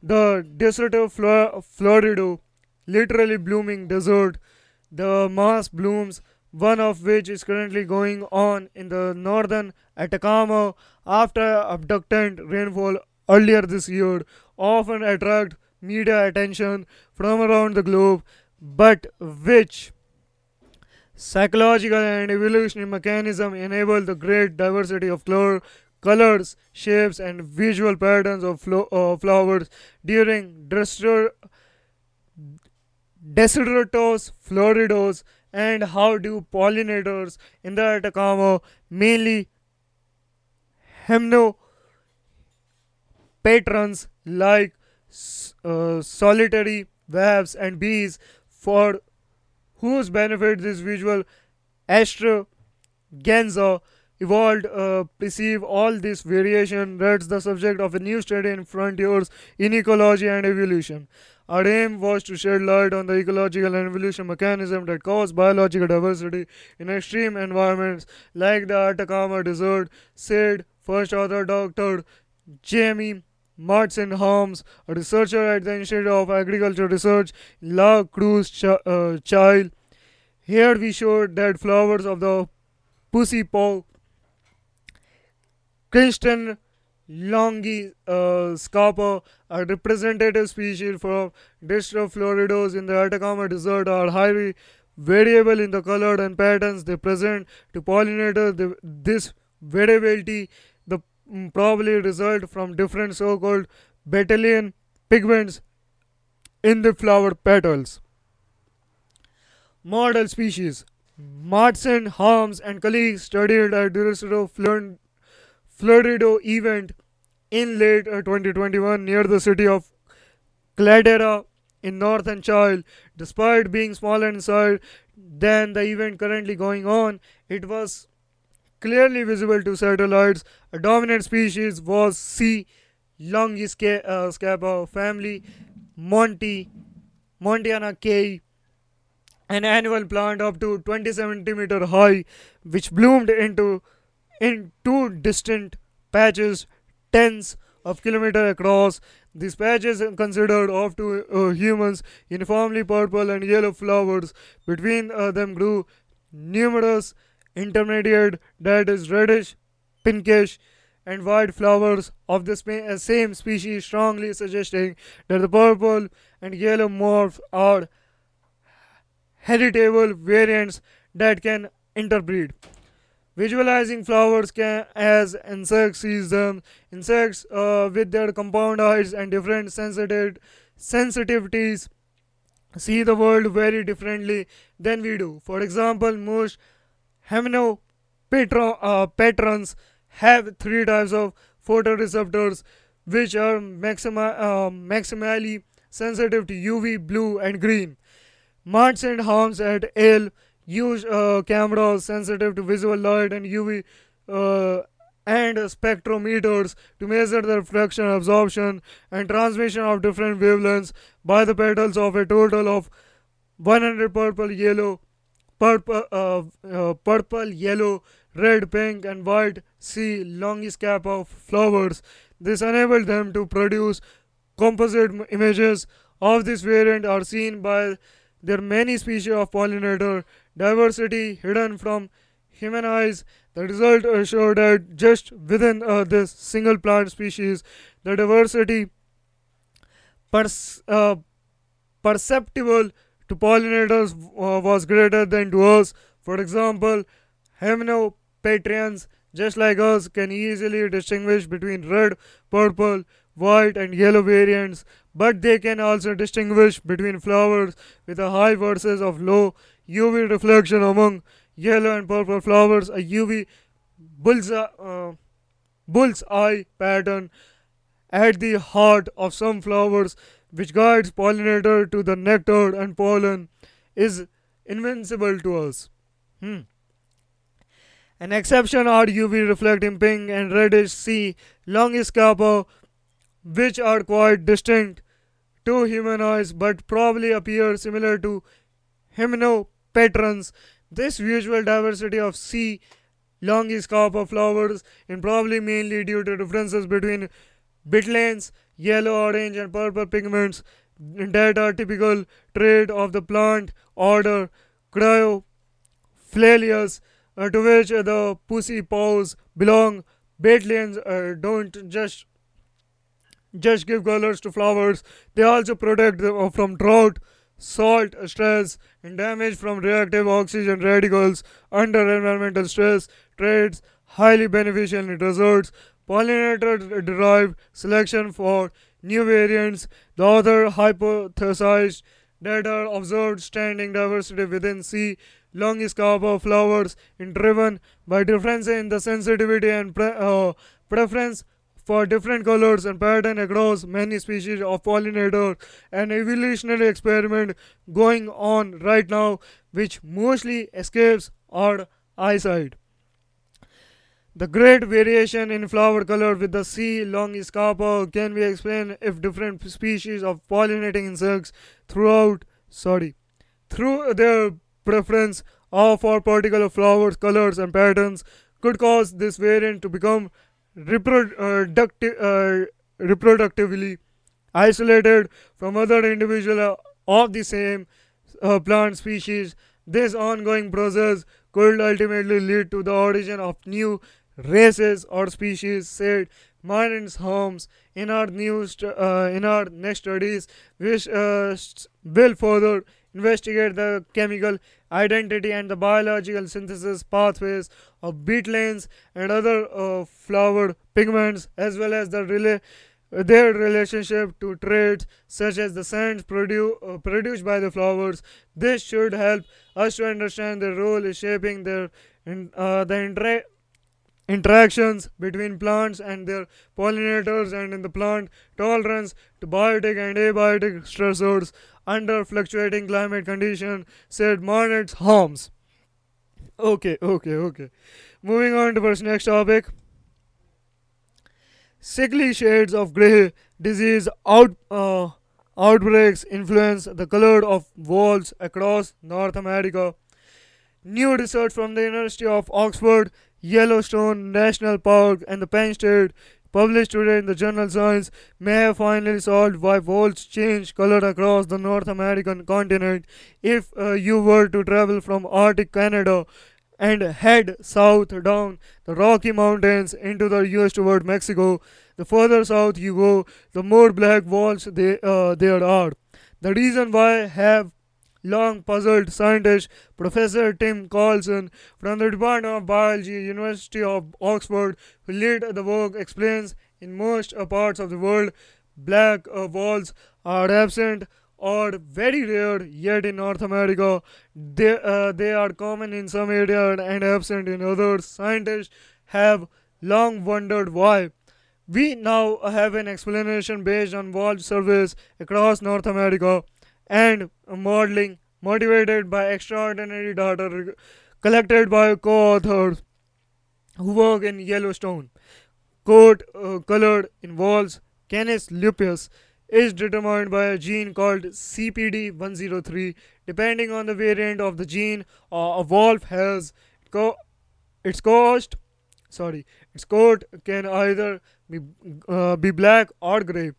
the deserto florido, literally blooming desert. The mass blooms one of which is currently going on in the northern Atacama after abundant rainfall earlier this year, often attract media attention from around the globe, but which psychological and evolutionary mechanism enable the great diversity of colors, shapes, and visual patterns of flowers during desideratus floridus, and how do pollinators in the Atacama, mainly hemiopatrons like solitary wasps and bees, for whose benefit this visual extravaganza evolved, perceive all this variation. That's the subject of a new study in Frontiers in Ecology and Evolution. Our aim was to shed light on the ecological and evolution mechanism that cause biological diversity in extreme environments like the Atacama Desert, said first author Dr. Jamie Martin-Holmes, a researcher at the Institute of Agriculture Research, La Cruz Chile. Here we showed that flowers of the pussy paw, Cistanthe longiscapa, a representative species from Desideratus floridus in the Atacama Desert, are highly variable in the color and patterns they present to pollinators. This variability probably result from different so-called battalion pigments in the flower petals. Model species. Martson, Holmes, and colleagues studied a Desideratus florido event in late 2021 near the city of Caldera in northern Chile. Despite being smaller in size than the event currently going on, it was clearly visible to satellites. A dominant species was C. longiscapa, family Montiana K, an annual plant up to 20 centimeter high, which bloomed in two distinct patches tens of kilometers across. These patches considered of to humans uniformly purple and yellow flowers. Between them grew numerous intermediate, that is reddish, pinkish, and white flowers of the same species, strongly suggesting that the purple and yellow morphs are heritable variants that can interbreed. Visualizing flowers as insects sees them. Insects with their compound eyes and different sensitivities see the world very differently than we do. For example, most hemiopatrons have three types of photoreceptors, which are maximally sensitive to UV, blue, and green. Martz and Holmes et al. Use cameras sensitive to visual light and UV and spectrometers to measure the reflection, absorption, and transmission of different wavelengths by the petals of a total of 100 purple, yellow, red, pink, and white C. longiscapa flowers. This enabled them to produce composite images of this variant are seen by their many species of pollinator diversity hidden from human eyes. The result showed that just within this single plant species, the diversity perceptible to pollinators was greater than to us. For example, hemiopatrons, just like us, can easily distinguish between red, purple, white, and yellow variants, but they can also distinguish between flowers with a high versus of low UV reflection. Among yellow and purple flowers, a UV bullseye pattern at the heart of some flowers, which guides pollinator to the nectar and pollen, is invincible to us. An exception are UV reflecting pink and reddish C. longiscapa, which are quite distinct to human eyes but probably appear similar to hemiopatrons. This visual diversity of C. longiscapa flowers is probably mainly due to differences between bitlanes, yellow, orange, and purple pigments that are typical trait of the plant order phalalia, to which the pussy paws belong. Badlands don't just give colors to flowers, they also protect them from drought, salt stress, and damage from reactive oxygen radicals under environmental stress. Traits highly beneficial in deserts. Pollinator derived selection for new variants. The author hypothesized that are observed standing diversity within C. longiscapa flowers is driven by difference in the sensitivity and preference for different colors and pattern across many species of pollinators, an evolutionary experiment going on right now which mostly escapes our eyesight. The great variation in flower color with the C. longiscapa can be explained if different species of pollinating insects through their preference for particular flowers, colors, and patterns could cause this variant to become reproductively isolated from other individuals of the same plant species. This ongoing process could ultimately lead to the origin of new races or species, said Martin-Holmes. In our next studies, which will further investigate the chemical identity and the biological synthesis pathways of beetlands and other flower pigments, as well as the their relationship to traits such as the scents produced by the flowers. This should help us to understand their role in shaping the interactions between plants and their pollinators, and in the plant tolerance to biotic and abiotic stressors under fluctuating climate conditions, said Martin-Holmes. Okay. Moving on to our next topic. Sickly shades of grey disease outbreaks influence the color of walls across North America. New research from the University of Oxford, Yellowstone National Park, and the Penn State, published today in the journal Science, may have finally solved why walls change color across the North American continent. If you were to travel from Arctic Canada and head south down the Rocky Mountains into the US toward Mexico, the further south you go, the more black walls there are. The reason why have long puzzled scientist Professor Tim Carlson from the Department of Biology, University of Oxford, who led the work, explains. In most parts of the world, black walls are absent or very rare, yet in North America they are common in some areas and absent in others. Scientists have long wondered why. We now have an explanation based on wall surveys across North America and modeling motivated by extraordinary data collected by co-authors who work in Yellowstone. Coat colored in walls, Canis lupus, is determined by a gene called CPD103. Depending on the variant of the gene, a wall has its coat can either be black or grey.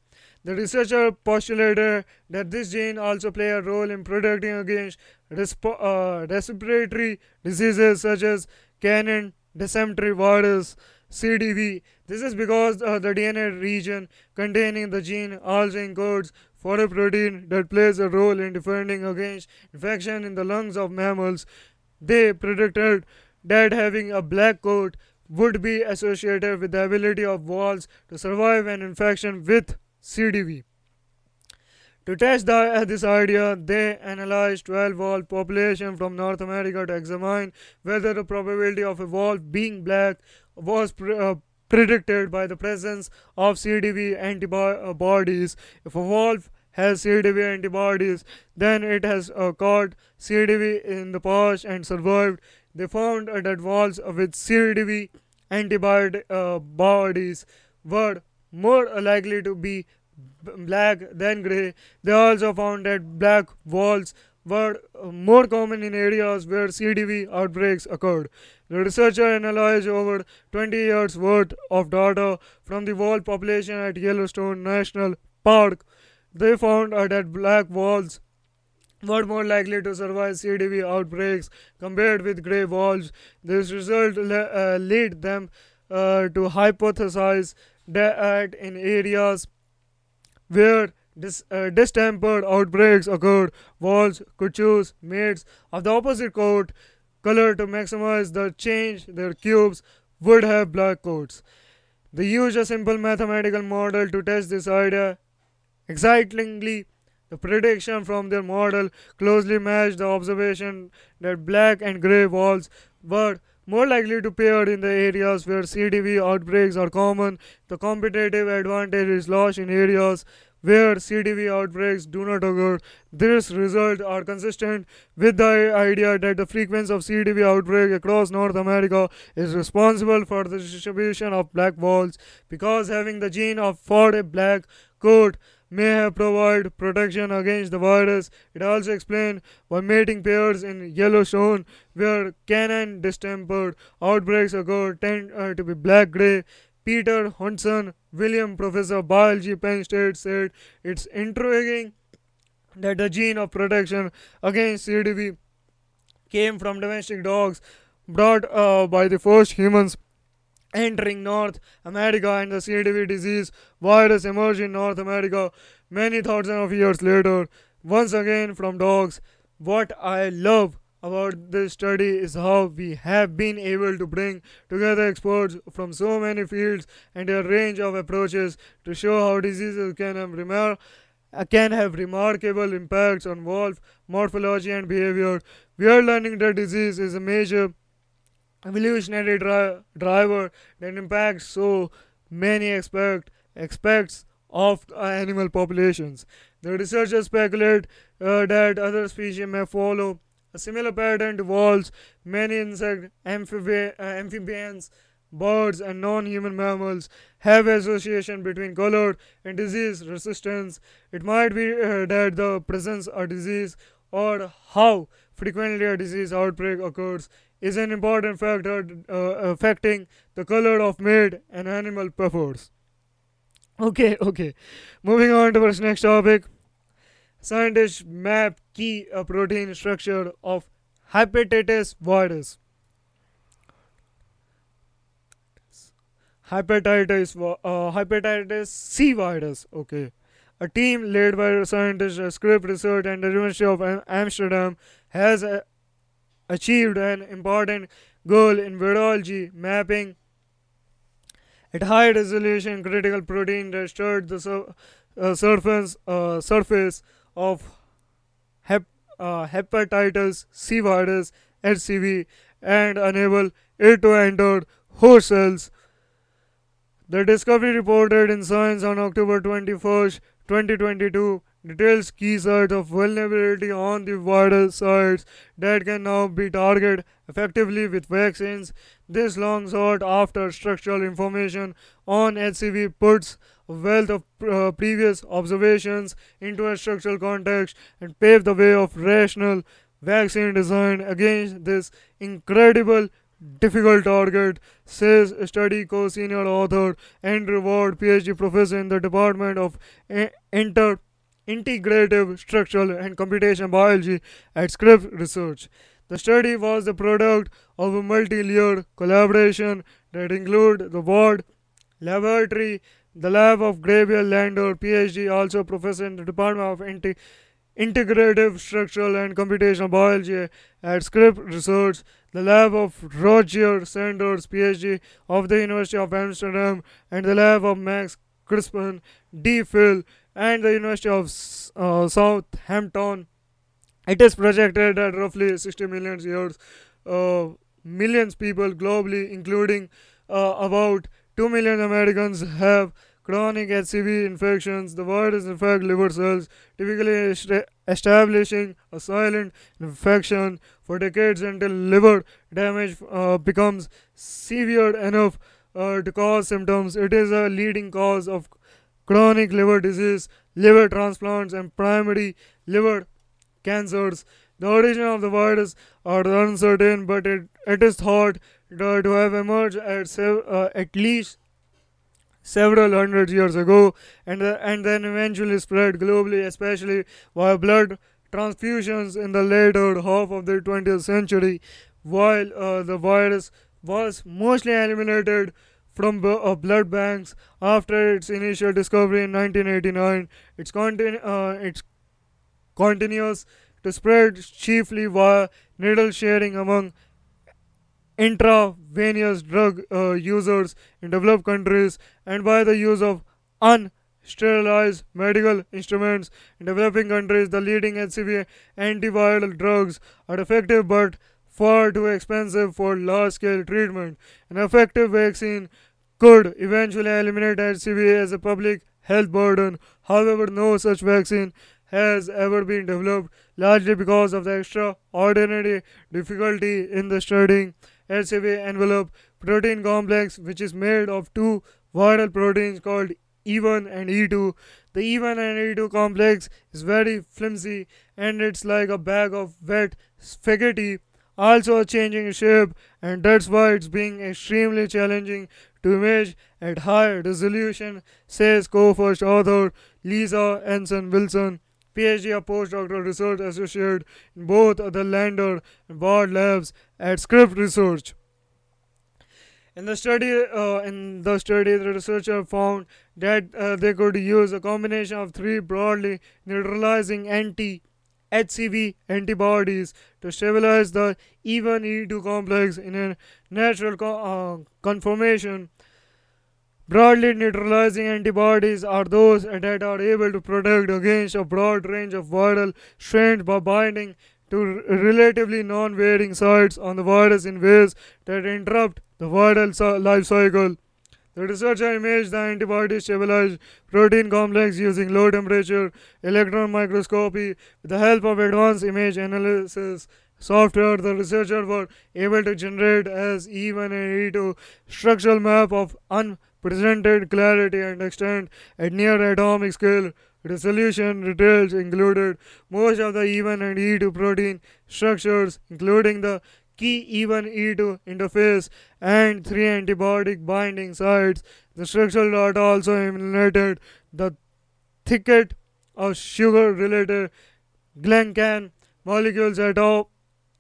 The researcher postulated that this gene also plays a role in protecting against respiratory diseases such as Canine dysentery virus, CDV. This is because the DNA region containing the gene also encodes for a protein that plays a role in defending against infection in the lungs of mammals. They predicted that having a black coat would be associated with the ability of walls to survive an infection with CDV. To test this idea, they analyzed 12 wolf population from North America to examine whether the probability of a wolf being black was predicted by the presence of CDV antibodies. If a wolf has CDV antibodies, then it has caught CDV in the past and survived. They found that wolves with CDV antibodies were more likely to be black than grey. They also found that black walls were more common in areas where CDV outbreaks occurred. The researcher analyzed over 20 years worth of data from the wall population at Yellowstone National Park. They found that black walls were more likely to survive CDV outbreaks compared with grey wolves. This result led them to hypothesize that in areas where distempered outbreaks occurred, wolves could choose mates of the opposite coat color to maximize the change. Their cubes would have black coats. They used a simple mathematical model to test this idea. Excitingly, the prediction from their model closely matched the observation that black and grey wolves were more likely to pair in the areas where CDV outbreaks are common. The competitive advantage is lost in areas where CDV outbreaks do not occur. These results are consistent with the idea that the frequency of CDV outbreaks across North America is responsible for the distribution of black wolves, because having the gene for a black coat may have provided protection against the virus. It also explained why mating pairs in Yellowstone, where canine distempered outbreaks occur, tend to be black-gray. Peter Hunson, William Professor of Biology, Penn State, said it's intriguing that the gene of protection against CDV came from domestic dogs brought by the first humans entering North America, and the CDV disease virus emerged in North America many thousands of years later, once again from dogs. What I love about this study is how we have been able to bring together experts from so many fields and a range of approaches to show how diseases can have remarkable impacts on wolf morphology and behavior. We are learning that disease is a major evolutionary driver that impacts so many aspects of animal populations. The researchers speculate that other species may follow a similar pattern to wolves. Many insect, amphibians, birds, and non-human mammals have association between color and disease resistance. It might be that the presence of disease or how frequently a disease outbreak occurs is an important factor affecting the color of mate and animal prefers. Okay. Moving on to our next topic. Scientists map key protein structure of hepatitis virus. Hepatitis C virus. Okay. A team led by scientists at Scripps Research and the University of Amsterdam has achieved an important goal in virology, mapping at high resolution critical protein that stirred the surface of hepatitis C virus (HCV) and enable it to enter host cells. The discovery, reported in Science on October 21st, 2022, details key sites of vulnerability on the virus sites that can now be targeted effectively with vaccines. This long sought after structural information on HCV puts a wealth of previous observations into a structural context and paved the way of rational vaccine design against this incredible difficult target, says study co-senior author Andrew Ward, PhD professor in the Department of Integrative Structural and Computational Biology at Scripps Research. The study was the product of a multi-layer collaboration that included the Ward Laboratory, the lab of Gabriel Landor, PhD, also professor in the Department of Integrative Structural and Computational Biology at Scripps Research, the lab of Roger Sanders, PhD, of the University of Amsterdam, and the lab of Max Crispin D. Phil and the University of Southampton. It is projected that roughly 60 million millions people globally, including about 2 million Americans, have chronic HCV infections. The virus infects liver cells, typically establishing a silent infection for decades until liver damage becomes severe enough to cause symptoms. It is a leading cause of chronic liver disease, liver transplants, and primary liver cancers. The origin of the virus are uncertain, but it is thought to have emerged at least several hundred years ago and then eventually spread globally, especially via blood transfusions in the later half of the 20th century, while the virus was mostly eliminated from blood banks after its initial discovery in 1989. It's continuous to spread chiefly via needle sharing among intravenous drug users in developed countries and by the use of unsterilized medical instruments. In developing countries, the leading HCV antiviral drugs are effective but far too expensive for large-scale treatment. An effective vaccine could eventually eliminate HCV as a public health burden. However, no such vaccine has ever been developed, largely because of the extraordinary difficulty in the studying HCV envelope protein complex, which is made of two viral proteins called E1 and E2. The E1 and E2 complex is very flimsy and it's like a bag of wet spaghetti, also changing shape, and that's why it's being extremely challenging to image at high resolution, says co-first author Lisa Anson Wilson, PhD, a postdoctoral research associate in both the Lander and Ward labs at Scripps Research. In the study, the researcher found that they could use a combination of three broadly neutralizing anti-HCV antibodies to stabilize the E1 E2 complex in a natural conformation. Broadly neutralizing antibodies are those that are able to protect against a broad range of viral strains by binding to relatively non-varying sites on the virus in ways that interrupt the viral life cycle. The researcher imaged the antibody-stabilized protein complex using low-temperature electron microscopy. With the help of advanced image analysis software, the researchers were able to generate as E1 and E2 structural map of presented clarity and extent at near atomic scale. Resolution details included most of the E1 and E2 protein structures, including the key E1 E2 interface and three antibiotic binding sites. The structural data also emulated the thicket of sugar-related glycan molecules atop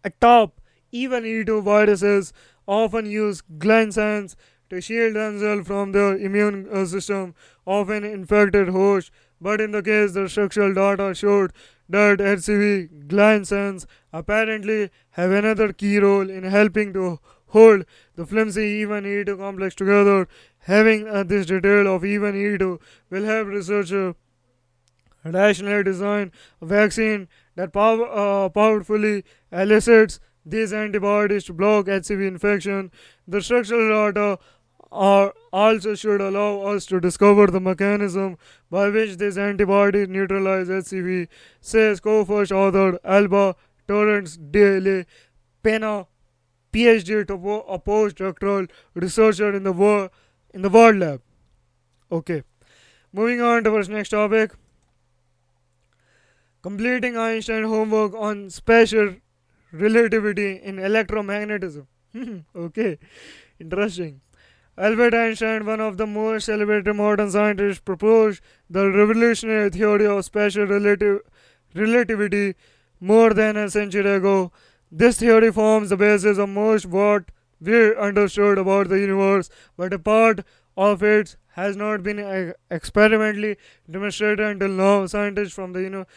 E1 E2 viruses, often use glycans to shield themselves from the immune system of an infected host, but in the case the structural data showed that HCV glycans apparently have another key role in helping to hold the flimsy E1 E2 complex together. Having this detail of E1 E2 will help researchers rationally design a vaccine that powerfully elicits these antibodies to block HCV infection. The structural data also should allow us to discover the mechanism by which these antibodies neutralize HCV, says co-first author Alba Torrance de Pena, PhD, a postdoctoral researcher in the Ward lab. Okay, moving on to our next topic. Completing Einstein homework on special relativity in electromagnetism. Okay, interesting. Albert Einstein, one of the most celebrated modern scientists, proposed the revolutionary theory of special relativity more than a century ago. This theory forms the basis of most what we understood about the universe, but a part of it has not been experimentally demonstrated until now. Scientists from the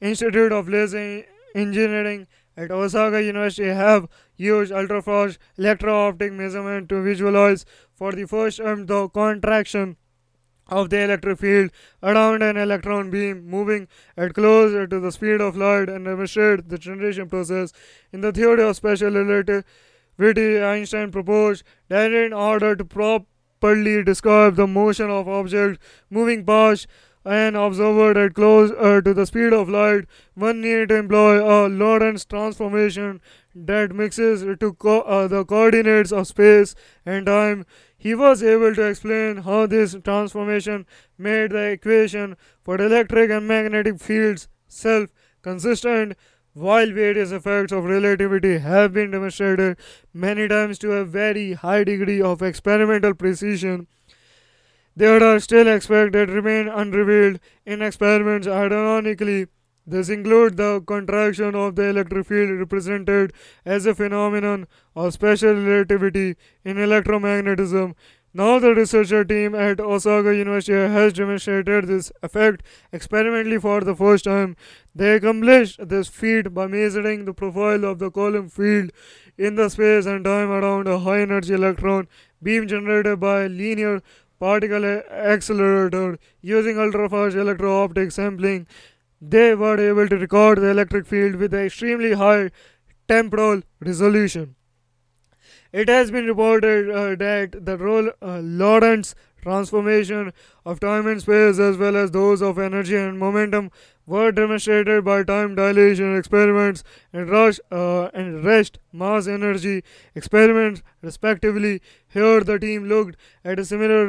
Institute of Laser Engineering at Osaka University have used ultrafast electro-optic measurement to visualize for the first time the contraction of the electric field around an electron beam moving at closer to the speed of light and demonstrate the generation process. In the theory of special relativity, Einstein proposed that in order to properly describe the motion of objects moving past an observer at close to the speed of light, one need to employ a Lorentz transformation that mixes the coordinates of space and time. He was able to explain how this transformation made the equation for electric and magnetic fields self-consistent. While various effects of relativity have been demonstrated many times to a very high degree of experimental precision, there are still aspects that remain unrevealed in experiments. Ironically, This includes the contraction of the electric field represented as a phenomenon of special relativity in electromagnetism. Now the researcher team at Osaka University has demonstrated this effect experimentally for the first time. They accomplished this feat by measuring the profile of the column field in the space and time around a high energy electron beam generated by a linear particle accelerator. Using ultrafast electro-optic sampling, they were able to record the electric field with an extremely high temporal resolution. It has been reported that the Lawrence transformation of time and space, as well as those of energy and momentum, were demonstrated by time dilation experiments and rest mass energy experiments, respectively. Here, the team looked at a similar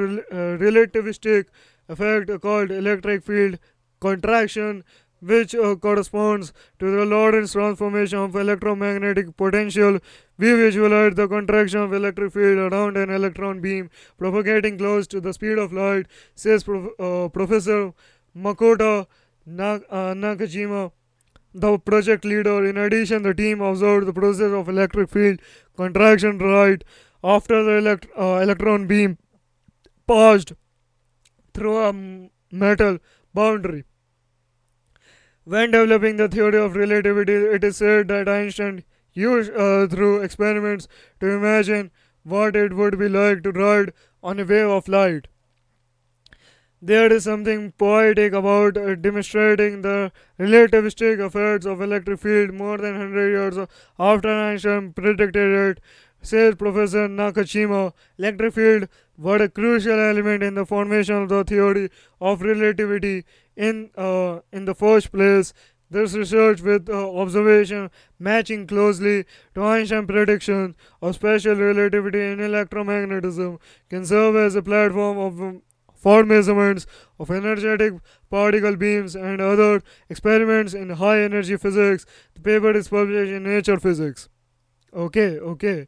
relativistic effect called electric field contraction, which corresponds to the Lorentz transformation of electromagnetic potential. We visualize the contraction of electric field around an electron beam propagating close to the speed of light, says Professor Makoto Nakajima, the project leader. In addition, the team observed the process of electric field contraction right after the electron beam passed through a metal boundary. When developing the theory of relativity, it is said that Einstein used through experiments to imagine what it would be like to ride on a wave of light. There is something poetic about demonstrating the relativistic effects of electric field more than 100 years after Einstein predicted it, says Professor Nakajima. Electric field were a crucial element in the formation of the theory of relativity. In the first place, this research with observation matching closely to Einstein's prediction of special relativity in electromagnetism can serve as a platform for measurements of energetic particle beams and other experiments in high energy physics. The paper is published in Nature Physics. Okay.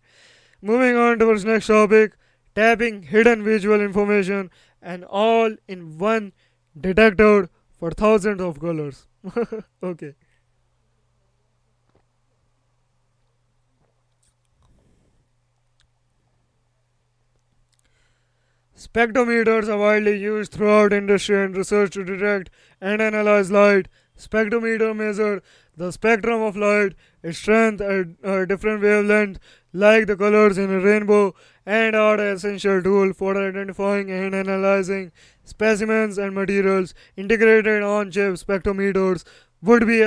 Moving on towards next topic: tapping hidden visual information and all in one detector for thousands of colors. Okay. Spectrometers are widely used throughout industry and research to detect and analyze light. Spectrometer measure the spectrum of light, its strength at different wavelengths, like the colors in a rainbow, and are an essential tool for identifying and analyzing specimens and materials. Integrated on-chip spectrometers would be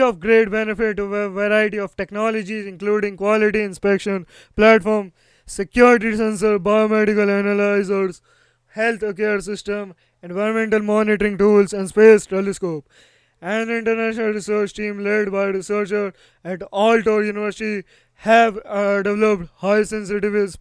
of great benefit to a variety of technologies, including quality inspection platform, security sensor, biomedical analyzers, healthcare system, environmental monitoring tools, and space telescope. An international research team led by researchers at Aalto University have developed high sensitivity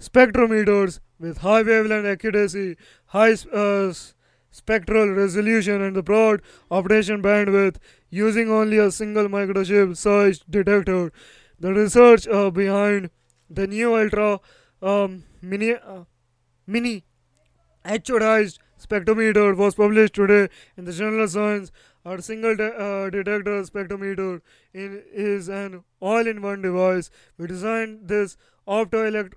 spectrometers with high wavelength accuracy, high spectral resolution, and the broad operation bandwidth using only a single microchip-sized detector. The research behind the new ultra mini miniaturized spectrometer was published today in the journal of Science. Our single detector spectrometer is an all-in-one device. We designed this optoelectronic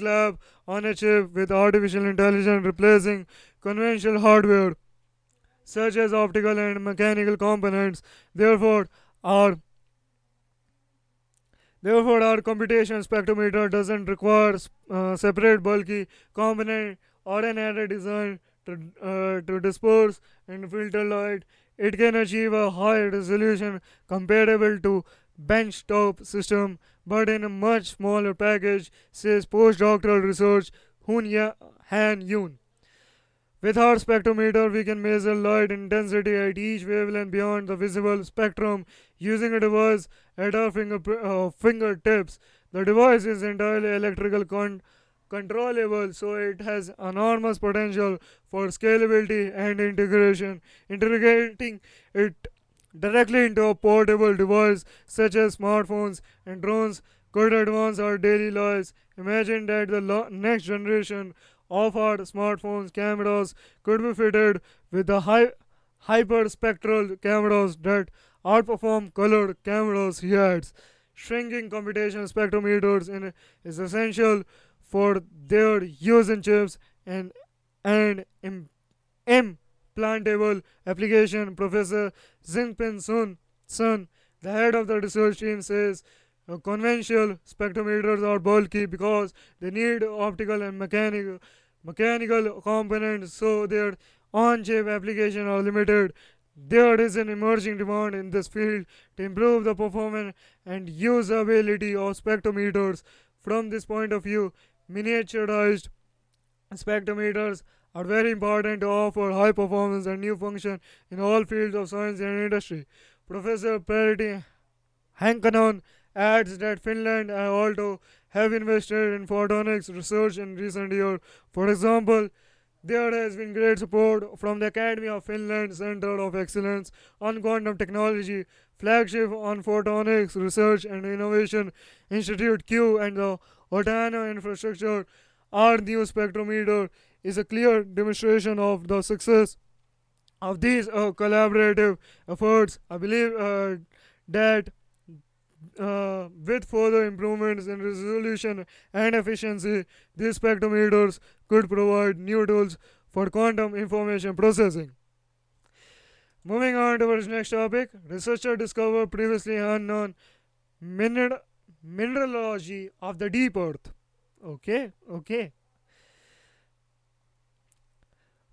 lab on a chip with artificial intelligence replacing conventional hardware such as optical and mechanical components. Therefore, our computation spectrometer doesn't require separate bulky component or an array design to disperse and filter light. It can achieve a high resolution comparable to benchtop system, but in a much smaller package, says postdoctoral research Han Yun. With our spectrometer, we can measure light intensity at each wavelength beyond the visible spectrum using a device at our fingertips. The device is entirely electrical controllable, so it has enormous potential for scalability and integration. Integrating it directly into a portable device such as smartphones and drones could advance our daily lives. Imagine that the next generation of our smartphones cameras could be fitted with a high hyperspectral cameras that outperform colored cameras, he adds. Shrinking computational spectrometers is essential for their use in chips and implantable application. Professor Xingpin Sun, the head of the research team, says conventional spectrometers are bulky because they need optical and mechanical components, so their on-chip applications are limited. There is an emerging demand in this field to improve the performance and usability of spectrometers. From this point of view, miniaturized spectrometers are very important to offer high performance and new function in all fields of science and industry. Professor Pertti Hankkanen adds that Finland and Aalto have invested in photonics research in recent years. For example, there has been great support from the Academy of Finland Center of Excellence on Quantum Technology, Flagship on Photonics Research and Innovation Institute Q, and the Otaano infrastructure. Our new spectrometer is a clear demonstration of the success of these collaborative efforts. I believe that with further improvements in resolution and efficiency, these spectrometers could provide new tools for quantum information processing. Moving on to our next topic, researchers discover previously unknown mineralogy of the deep earth. Okay.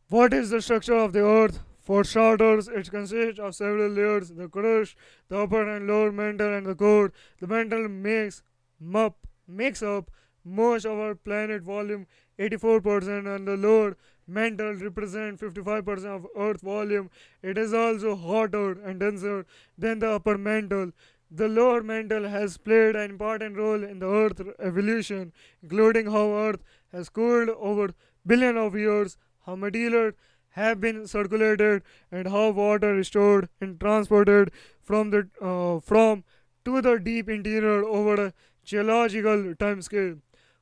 What is the structure of the earth? For starters, it consists of several layers: the crust, the upper and lower mantle, and the core. The mantle makes up most of our planet volume, 84%, and the lower mantle represents 55% of Earth volume. It is also hotter and denser than the upper mantle. The lower mantle has played an important role in the Earth's evolution, including how Earth has cooled over billions of years, how material have been circulated, and how water is stored and transported from to the deep interior over a geological time scale.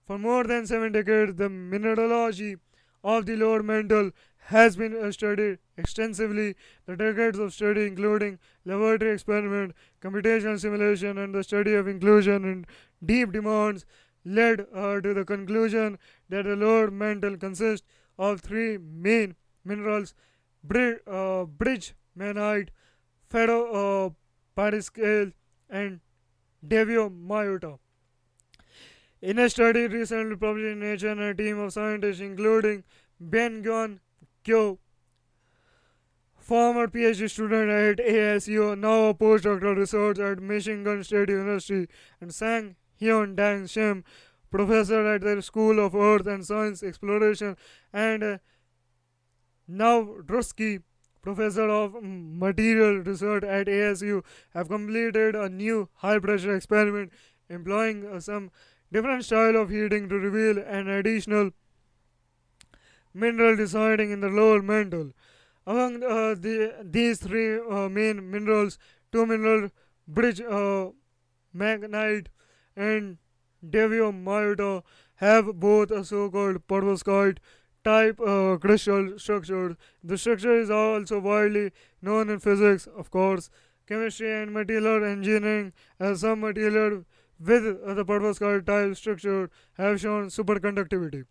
For more than 7 decades, the mineralogy of the lower mantle has been studied extensively. The decades of study, including laboratory experiment, computational simulation, and the study of inclusion and deep demands, led to the conclusion that the lower mantle consists of three main minerals: bridgmanite, ferro-pariscale, and devio-miota. In a study recently published in Nature, a team of scientists including Ben-Gon Kyo, former PhD student at ASU, now a postdoctoral researcher at Michigan State University, and Sang Hyun Dang Shim, professor at the School of Earth and Science Exploration, and Navrosky, professor of material research at ASU, have completed a new high-pressure experiment employing some different style of heating to reveal an additional mineral residing in the lower mantle. Among these three main minerals, two minerals, bridgmanite and devio-miota, have both a so-called perovskite type crystal structure. The structure is also widely known in physics, of course, chemistry, and material engineering, as some material with the perovskite type structure have shown superconductivity.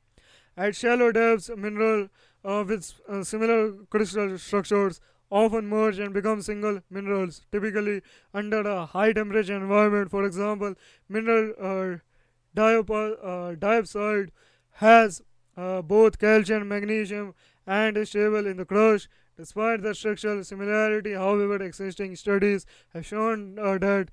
At shallow depths, minerals with similar crystal structures often merge and become single minerals, typically under a high temperature environment. For example, mineral diopside has both calcium and magnesium and is stable in the crust. Despite the structural similarity, however, existing studies have shown that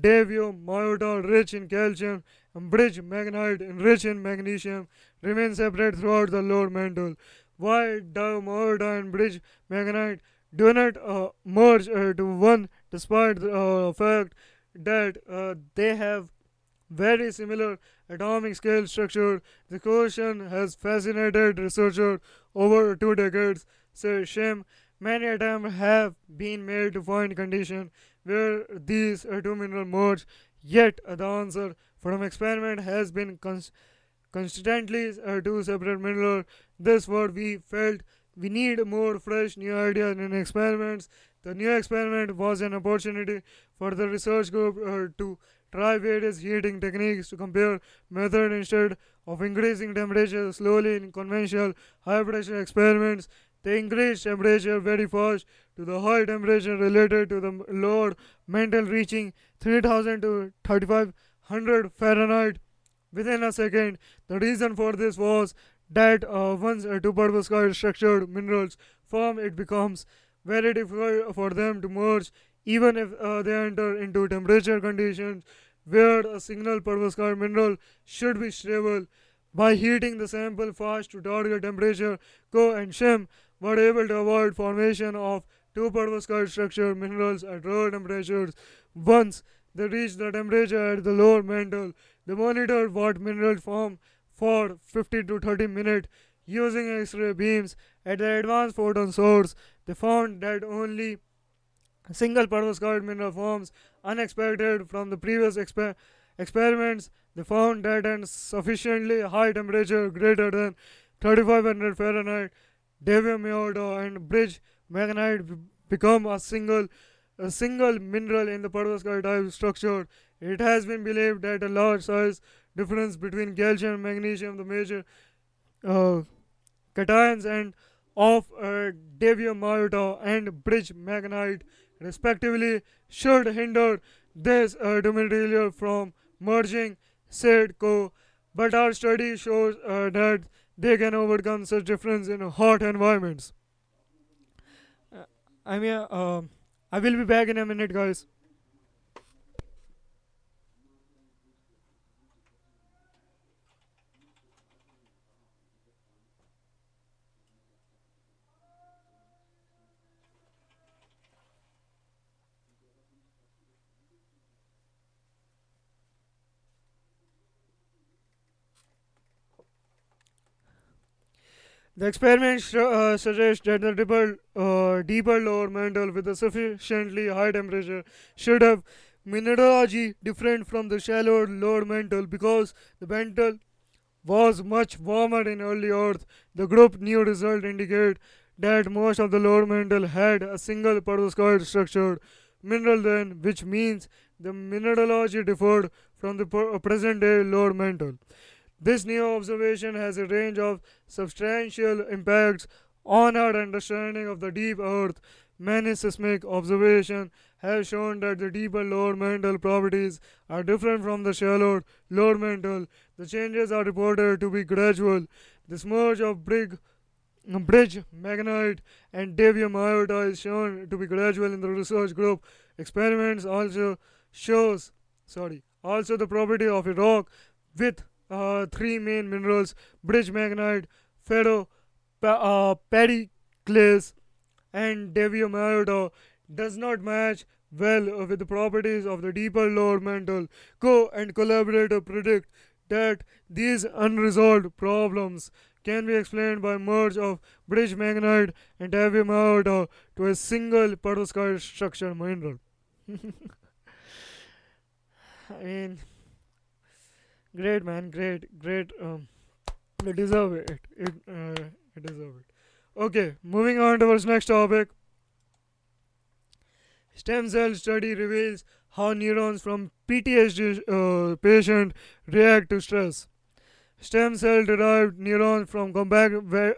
devio-miota, rich in calcium, and bridgmanite, rich in magnesium, remain separate throughout the lower mantle. Why devio-miota and bridgmanite do not merge to one, despite the fact that they have very similar atomic scale structure? The question has fascinated researchers over 2 decades, says Shim. Many attempts have been made to find conditions where these two minerals merge, yet the answer from experiment has been constantly two separate minerals. This what we felt We need more fresh new ideas and experiments. The new experiment was an opportunity for the research group to try various heating techniques to compare method instead of increasing temperature slowly in conventional high pressure experiments. They increased temperature very fast to the high temperature related to the lower mantle reaching 3000 to 3500 Fahrenheit within a second. The reason for this was that once a tuberoscoid structured minerals form, it becomes very difficult for them to merge, even if they enter into temperature conditions where a single perovskite mineral should be stable. By heating the sample fast to target temperature, Co and Shim were able to avoid formation of two perovskite structure minerals at lower temperatures. Once they reached the temperature at the lower mantle, they monitored what minerals form for 50 to 30 minutes using X-ray beams at the advanced photon source. They found that only a single perovskite mineral forms, unexpected from the previous experiments. They found that at sufficiently high temperature greater than 3500 Fahrenheit, Davium Meodo and bridge magnetite become a single mineral in the perovskite type structure. It has been believed that a large size difference between calcium and magnesium, the major cations and of Davium Meodo and bridge magnetite respectively, should hinder this two material from merging, said Co. But our study shows that they can overcome such difference in hot environments. I will be back in a minute, guys. The experiment suggests that the deeper lower mantle with a sufficiently high temperature should have mineralogy different from the shallower lower mantle because the mantle was much warmer in early Earth. The group new result indicate that most of the lower mantle had a single perovskite structured mineral then, which means the mineralogy differed from the present day lower mantle. This new observation has a range of substantial impacts on our understanding of the deep Earth. Many seismic observations have shown that the deeper lower mantle properties are different from the shallower lower mantle. The changes are reported to be gradual. This merge of bridge magnetite and Davium Meodo is shown to be gradual in the research group. Experiments also the property of a rock with three main minerals, bridge magnetite, ferro periclase and Davium Meodo, does not match well with the properties of the deeper lower mantle. Co and collaborator predict that these unresolved problems can be explained by merge of bridge magnetite and Davium Meodo to a single perovskite structure mineral. I mean, great, man, great. They deserve it. It deserve it. Okay, moving on towards next topic. Stem cell study reveals how neurons from PTSD patient react to stress. Stem cell derived neurons from combat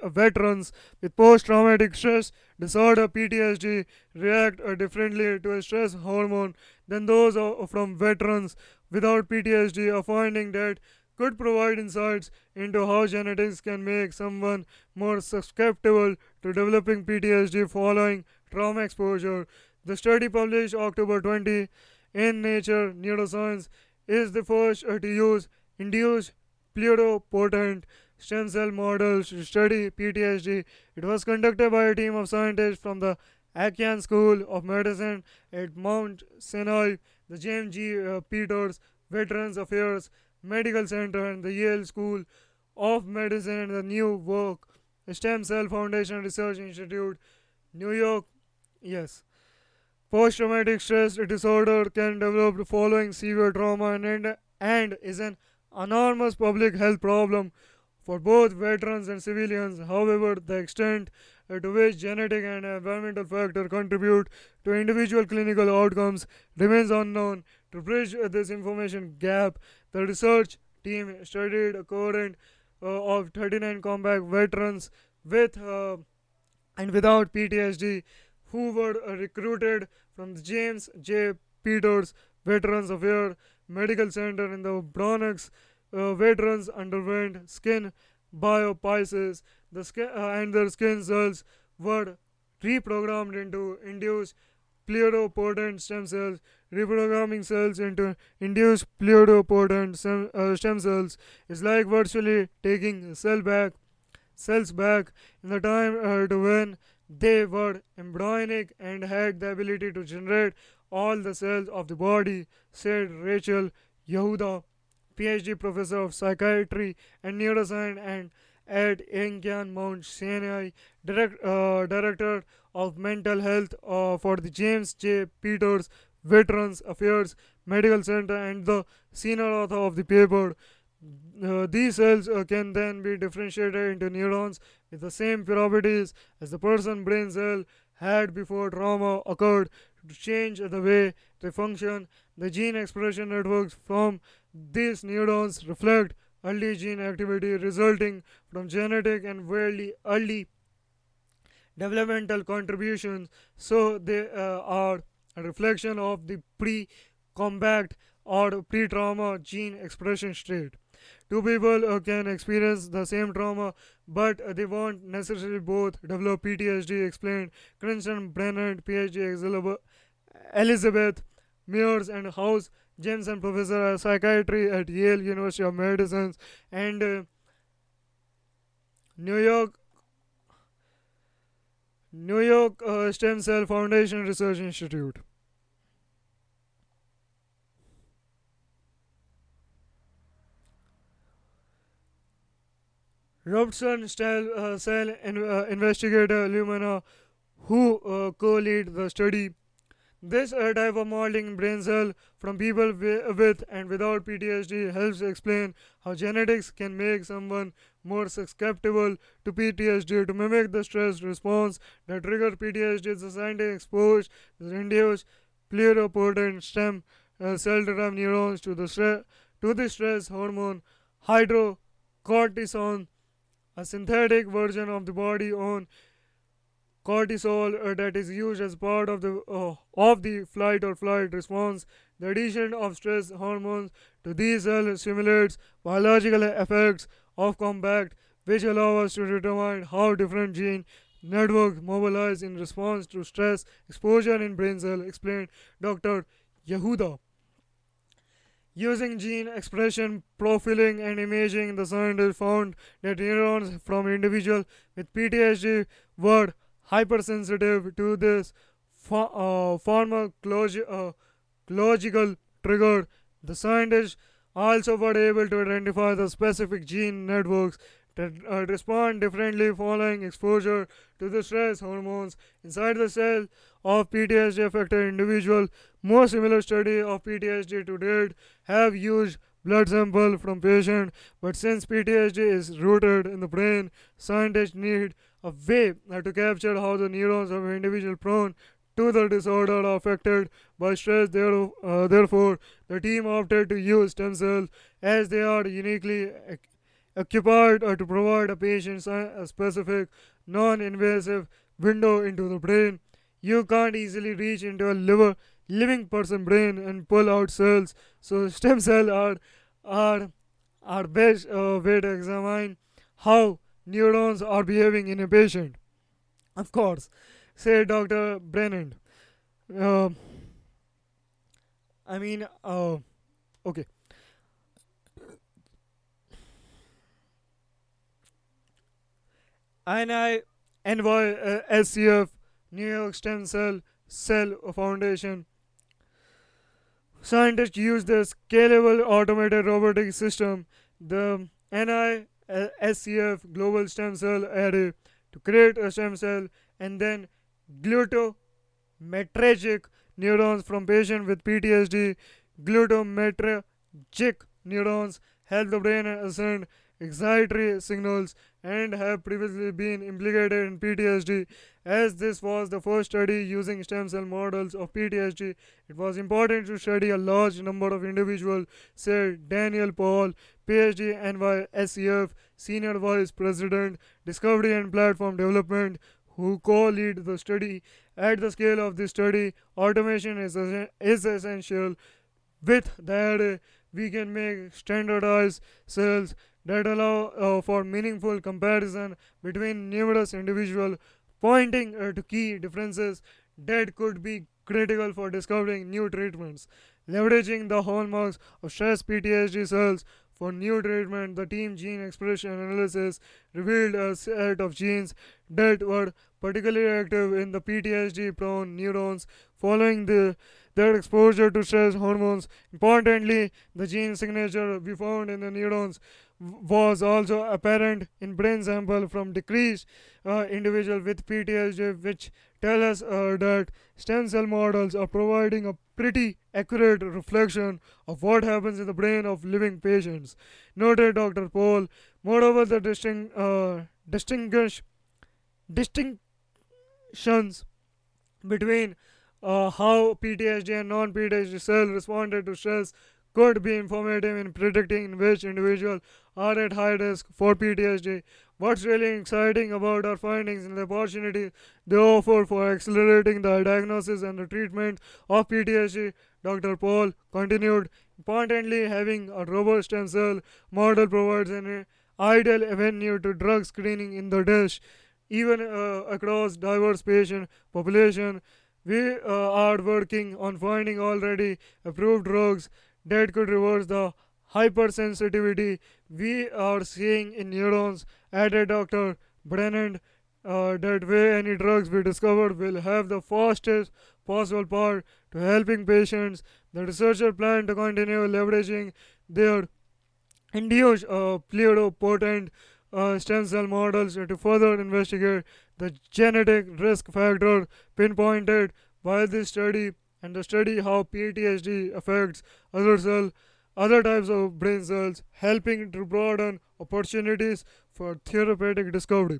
veterans with post-traumatic stress disorder (PTSD) react differently to a stress hormone than those from veterans without PTSD, a finding that could provide insights into how genetics can make someone more susceptible to developing PTSD following trauma exposure. The study, published October 20 in Nature Neuroscience, is the first to use induced pluripotent stem cell models to study PTSD. It was conducted by a team of scientists from the Akyon School of Medicine at Mount Sinai, the James G. Peters Veterans Affairs Medical Center, and the Yale School of Medicine, and the New Work Stem Cell Foundation Research Institute, New York. Yes. Post-traumatic stress disorder can develop following severe trauma and is an enormous public health problem for both veterans and civilians. However, the extent to which genetic and environmental factors contribute to individual clinical outcomes remains unknown. To bridge this information gap, the research team studied a cohort of 39 combat veterans with and without PTSD who were recruited from the James J. Peters Veterans Affairs Medical Center in the Bronx. Veterans underwent skin biopsies, and their skin cells were reprogrammed into induced pluripotent stem cells. Reprogramming cells into induced pluripotent stem cells is like virtually taking cells back in the time to when they were embryonic and had the ability to generate all the cells of the body, said Rachel Yehuda, PhD professor of psychiatry and neuroscience and at Incheon Mount Sinai, director of mental health for the James J. Peters Veterans Affairs Medical Center and the senior author of the paper. These cells can then be differentiated into neurons with the same properties as the person's brain cell had before trauma occurred to change the way they function. The gene expression networks from these neurons reflect early gene activity resulting from genetic and very early developmental contributions, so they are a reflection of the pre-combat or pre-trauma gene expression state. Two people can experience the same trauma, but they won't necessarily both develop PTSD, explained Crinson Brennan, PhD, Elizabeth Mears and House Jameson, professor of psychiatry at Yale University of Medicine and New York Stem Cell Foundation Research Institute. Robertson cell investigator Lumina, who co-lead the study. This type of modeling brain cell from people with and without PTSD helps explain how genetics can make someone more susceptible to PTSD. To mimic the stress response that triggers PTSD, the scientists exposed the induced pluripotent stem cell-derived neurons to the stress hormone hydrocortisone, a synthetic version of the body's own cortisol that is used as part of the flight or flight response. The addition of stress hormones to these cells simulates biological effects of combat, which allow us to determine how different gene networks mobilize in response to stress exposure in brain cells, explained Dr. Yehuda. Using gene expression profiling and imaging, the scientists found that neurons from individuals with PTSD were hypersensitive to this pharmacological trigger. The scientists also were able to identify the specific gene networks that respond differently following exposure to the stress hormones inside the cell of PTSD affected individuals. More similar studies of PTSD to date have used blood samples from patients, but since PTSD is rooted in the brain, scientists need a way to capture how the neurons of an individual prone to the disorder are affected by stress. Therefore, the team opted to use stem cells as they are uniquely occupied to provide a patient a specific non-invasive window into the brain. You can't easily reach into a living person brain and pull out cells, so stem cells are best way to examine how neurons are behaving in a patient. Of course, said Dr. Brennan. Okay. NYSCF, New York Stem Cell Foundation. Scientists use the scalable automated robotic system, the NISCF Global Stem Cell Array, to create a stem cell and then glutamatergic neurons from patients with PTSD. Glutamatergic neurons help the brain send anxiety signals and have previously been implicated in PTSD. As this was the first study using stem cell models of PTSD, it was important to study a large number of individuals, said Daniel Paul, PhD, NYSEF, Senior Vice President, Discovery and Platform Development, who co-lead the study. At the scale of this study, automation is essential. With that, we can make standardized cells that allow for meaningful comparison between numerous individuals, pointing to key differences that could be critical for discovering new treatments. Leveraging the hallmarks of stress PTSD cells for new treatment, the team gene expression analysis revealed a set of genes that were particularly active in the PTSD-prone neurons following their exposure to stress hormones. Importantly, the gene signature we found in the neurons was also apparent in brain sample from decreased individuals with PTSD, which tell us that stem cell models are providing a pretty accurate reflection of what happens in the brain of living patients, noted Dr. Paul. Moreover, the distinctions between how PTSD and non-PTSD cells responded to stress could be informative in predicting which individuals are at high risk for PTSD. What's really exciting about our findings and the opportunity they offer for accelerating the diagnosis and the treatment of PTSD, Dr. Paul continued. Importantly, having a robust stem cell model provides an ideal avenue to drug screening in the dish, even across diverse patient population. We are working on finding already approved drugs that could reverse the hypersensitivity we are seeing in neurons, added Dr. Brennan. That way, any drugs we discover will have the fastest possible path to helping patients. The researchers plan to continue leveraging their induced pluripotent stem cell models to further investigate the genetic risk factor pinpointed by this study and to study how PTSD affects other types of brain cells, helping to broaden opportunities for therapeutic discovery.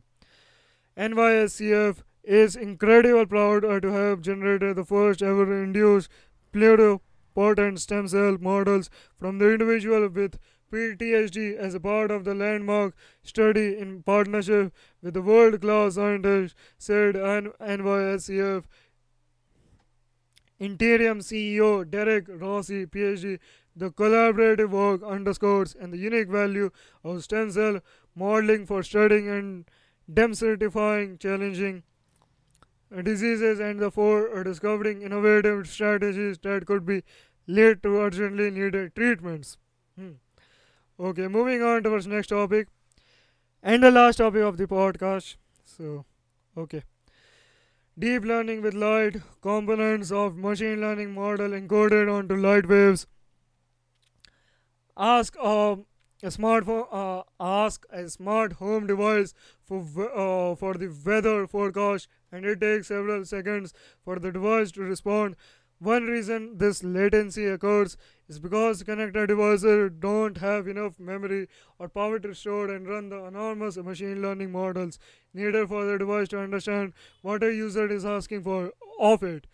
NYSCF is incredibly proud to have generated the first ever induced pluripotent stem cell models from the individual with PTSD as a part of the landmark study in partnership with the world-class scientists, said NYSCF Interim CEO Derek Rossi, PhD. The collaborative work underscores and the unique value of stem cell modeling for studying and demystifying challenging diseases and for discovering innovative strategies that could be lead to urgently needed treatments. Okay, moving on towards next topic and the last topic of the podcast. So, okay. Deep learning with light, components of machine learning model encoded onto light waves. Ask a smart home device for the weather forecast, and it takes several seconds for the device to respond. One reason this latency occurs is because connected devices don't have enough memory or power to store and run the enormous machine learning models needed for the device to understand what a user is asking for of it.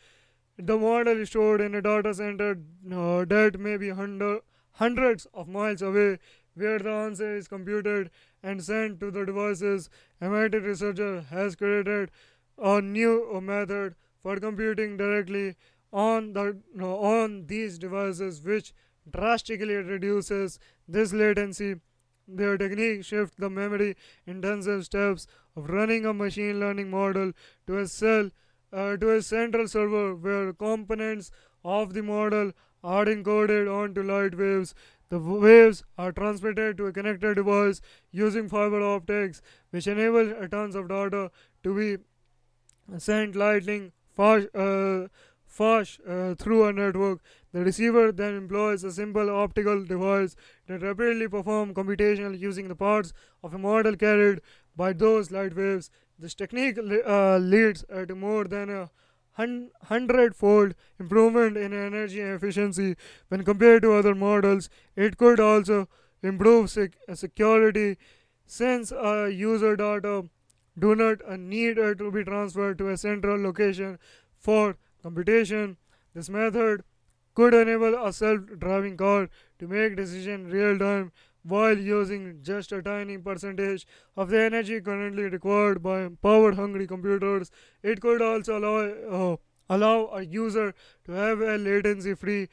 The model is stored in a data center that may be hundreds of miles away, where the answer is computed and sent to the devices. MIT researcher has created a new method for computing directly on these devices, which drastically reduces this latency. Their technique shifts the memory-intensive steps of running a machine learning model to a central server, where components of the model are encoded onto light waves. The waves are transmitted to a connected device using fiber optics, which enables tons of data to be sent lightning fast. Through a network. The receiver then employs a simple optical device that rapidly performs computational using the parts of a model carried by those light waves. This technique leads to more than a hundredfold improvement in energy efficiency when compared to other models. It could also improve security Since a user data do not need to be transferred to a central location for computation, this method could enable a self-driving car to make decisions real-time while using just a tiny percentage of the energy currently required by power-hungry computers. It could also allow a user to have a latency-free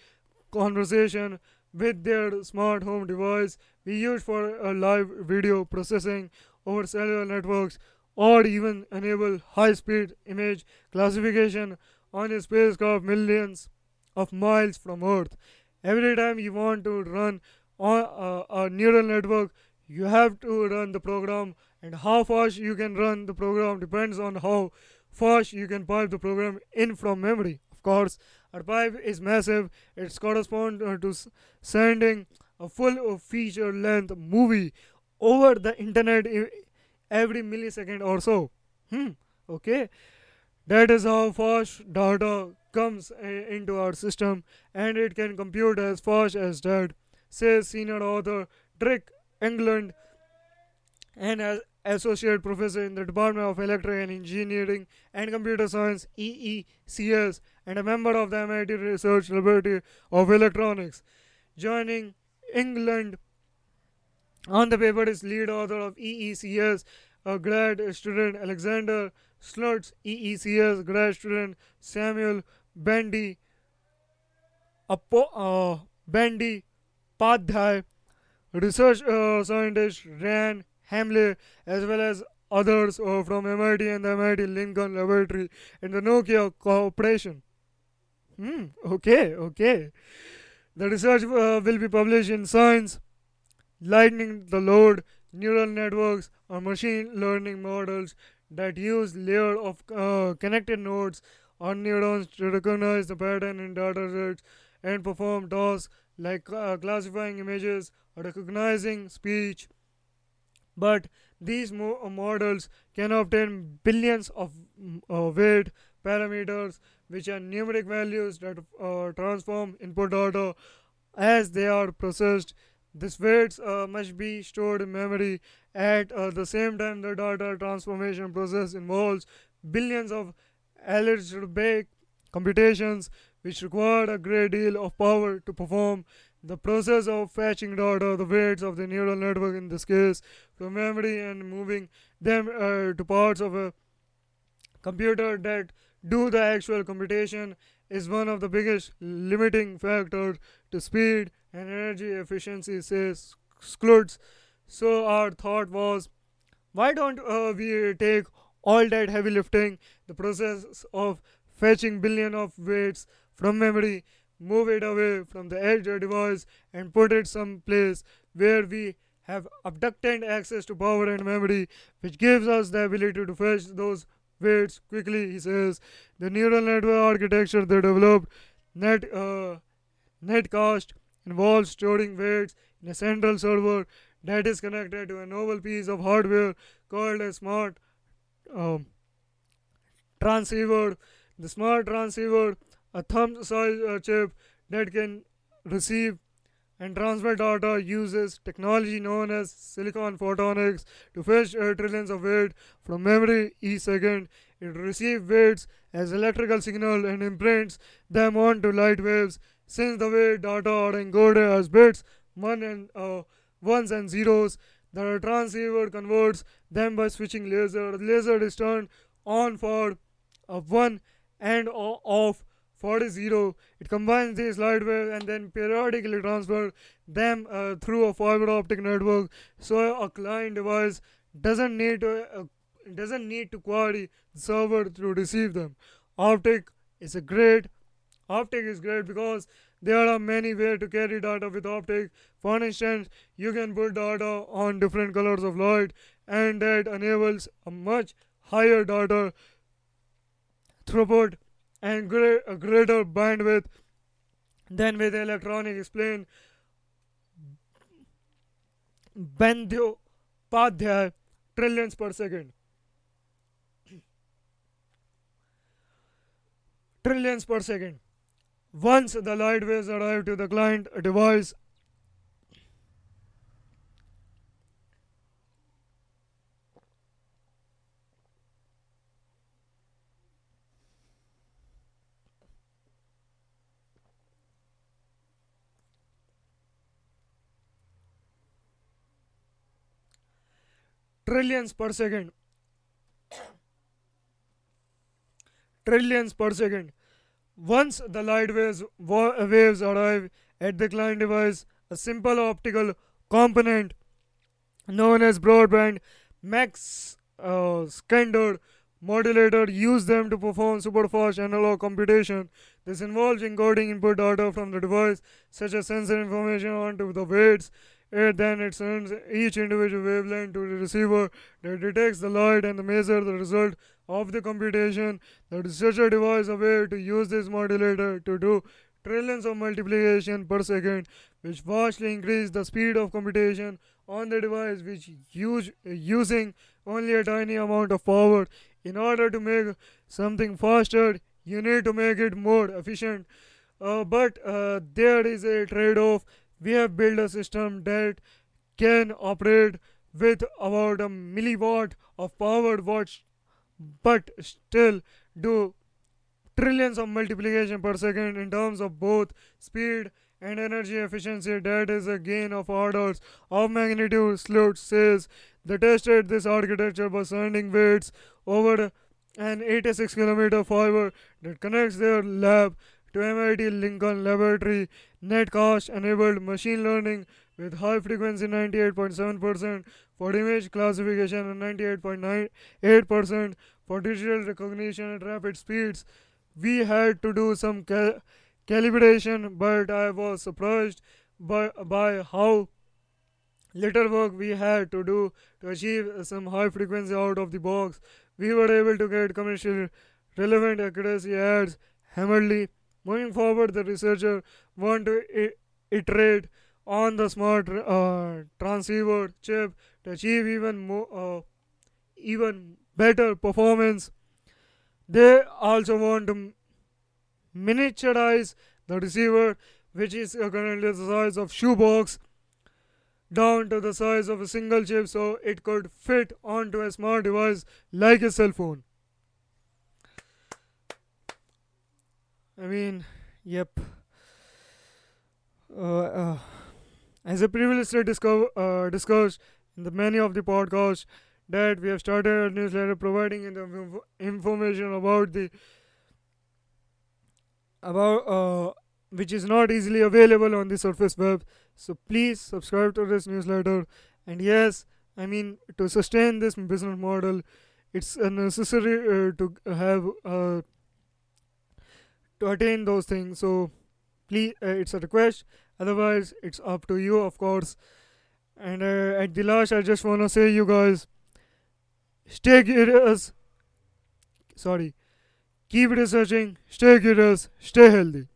conversation with their smart home device we use for live video processing over cellular networks, or even enable high-speed image classification on a spacecraft millions of miles from Earth. Every time you want to run on a neural network, you have to run the program, and how fast you can run the program depends on how fast you can pipe the program in from memory. Of course, our pipe is massive. It corresponds to sending a full feature-length movie over the internet every millisecond or so. Okay, that is how fast data comes into our system, and it can compute as fast as that, says senior author Trick England, and as associate professor in the Department of Electrical Engineering and Computer Science (EECS) and a member of the MIT Research Laboratory of Electronics. Joining England on the paper is lead author of EECS, a grad student Alexander Slutz, EECS grad student Samuel Bendy Padhai, research scientist Ryan Hamley, as well as others from MIT and the MIT Lincoln Laboratory and the Nokia Corporation. The research will be published in Science, Lightning the Load, Neural Networks, or Machine Learning Models that use layer of connected nodes or neurons to recognize the pattern in data sets and perform tasks like classifying images or recognizing speech. But these models can obtain billions of weight parameters, which are numeric values that transform input data as they are processed. These weights must be stored in memory. At the same time, the data transformation process involves billions of algebraic computations, which require a great deal of power to perform. The process of fetching data, the weights of the neural network in this case, from memory and moving them to parts of a computer that do the actual computation, is one of the biggest limiting factors to speed and energy efficiency, says Sklutz. So our thought was, why don't we take all that heavy lifting, the process of fetching billions of weights from memory, move it away from the edge of device and put it someplace where we have abundant access to power and memory, which gives us the ability to fetch those weights quickly, he says. The neural network architecture they developed, Netcast, involves storing weights in a central server that is connected to a novel piece of hardware called a smart transceiver. The smart transceiver, a thumb-sized chip that can receive and transmit data, uses technology known as silicon photonics to fetch trillions of weight from memory each second. It receives weights as electrical signal and imprints them onto light waves. Since the weight data are encoded as bits, ones and zeros, the transceiver converts them by switching laser. Laser is turned on for a 1 and off for a 0. It combines these light waves and then periodically transfers them through a fiber optic network, so a client device doesn't need to query the server to receive them. Optic is great because there are many ways to carry data with optic. For instance, you can put data on different colors of light, and that enables a much higher data throughput and greater bandwidth than with electronic, explain Bandyopadhyay, trillions per second. Trillions per second. Once the light waves arrive to the client device, trillions per second. Once the light waves arrive at the client device, a simple optical component known as broadband max standard modulator use them to perform super-fast analog computation. This involves encoding input data from the device, such as sensor information, onto the weights. Then it sends each individual wavelength to the receiver that detects the light and measures the result of the computation. The researcher devised a way to use this modulator to do trillions of multiplication per second, which vastly increased the speed of computation on the device, which using only a tiny amount of power. In order to make something faster, you need to make it more efficient. But there is a trade-off. We have built a system that can operate with about a milliwatt of power, but still do trillions of multiplication per second in terms of both speed and energy efficiency. That is a gain of orders of magnitude, Sloot says. They tested this architecture by sending weights over an 86-kilometer fiber that connects their lab to MIT Lincoln Laboratory. Netcast enabled machine learning with high frequency 98.7% for image classification and 98.98% for digital recognition at rapid speeds. We had to do some calibration, but I was surprised by how little work we had to do to achieve some high frequency out of the box. We were able to get commercially relevant accuracy, adds Hammerly. Moving forward, the researcher wanted to iterate on the smart transceiver chip to achieve even better performance. They also want to miniaturize the receiver, which is currently the size of a shoebox, down to the size of a single chip, so it could fit onto a smart device like a cell phone. I mean, yep. As I previously discussed in the many of the podcasts that we have started a newsletter providing information about the which is not easily available on the surface web. So please subscribe to this newsletter. And yes, I mean, to sustain this business model, it's necessary to have to attain those things. So please, it's a request. Otherwise, it's up to you, of course. And at the last, I just want to say, you guys, stay curious. Keep researching, stay curious, stay healthy.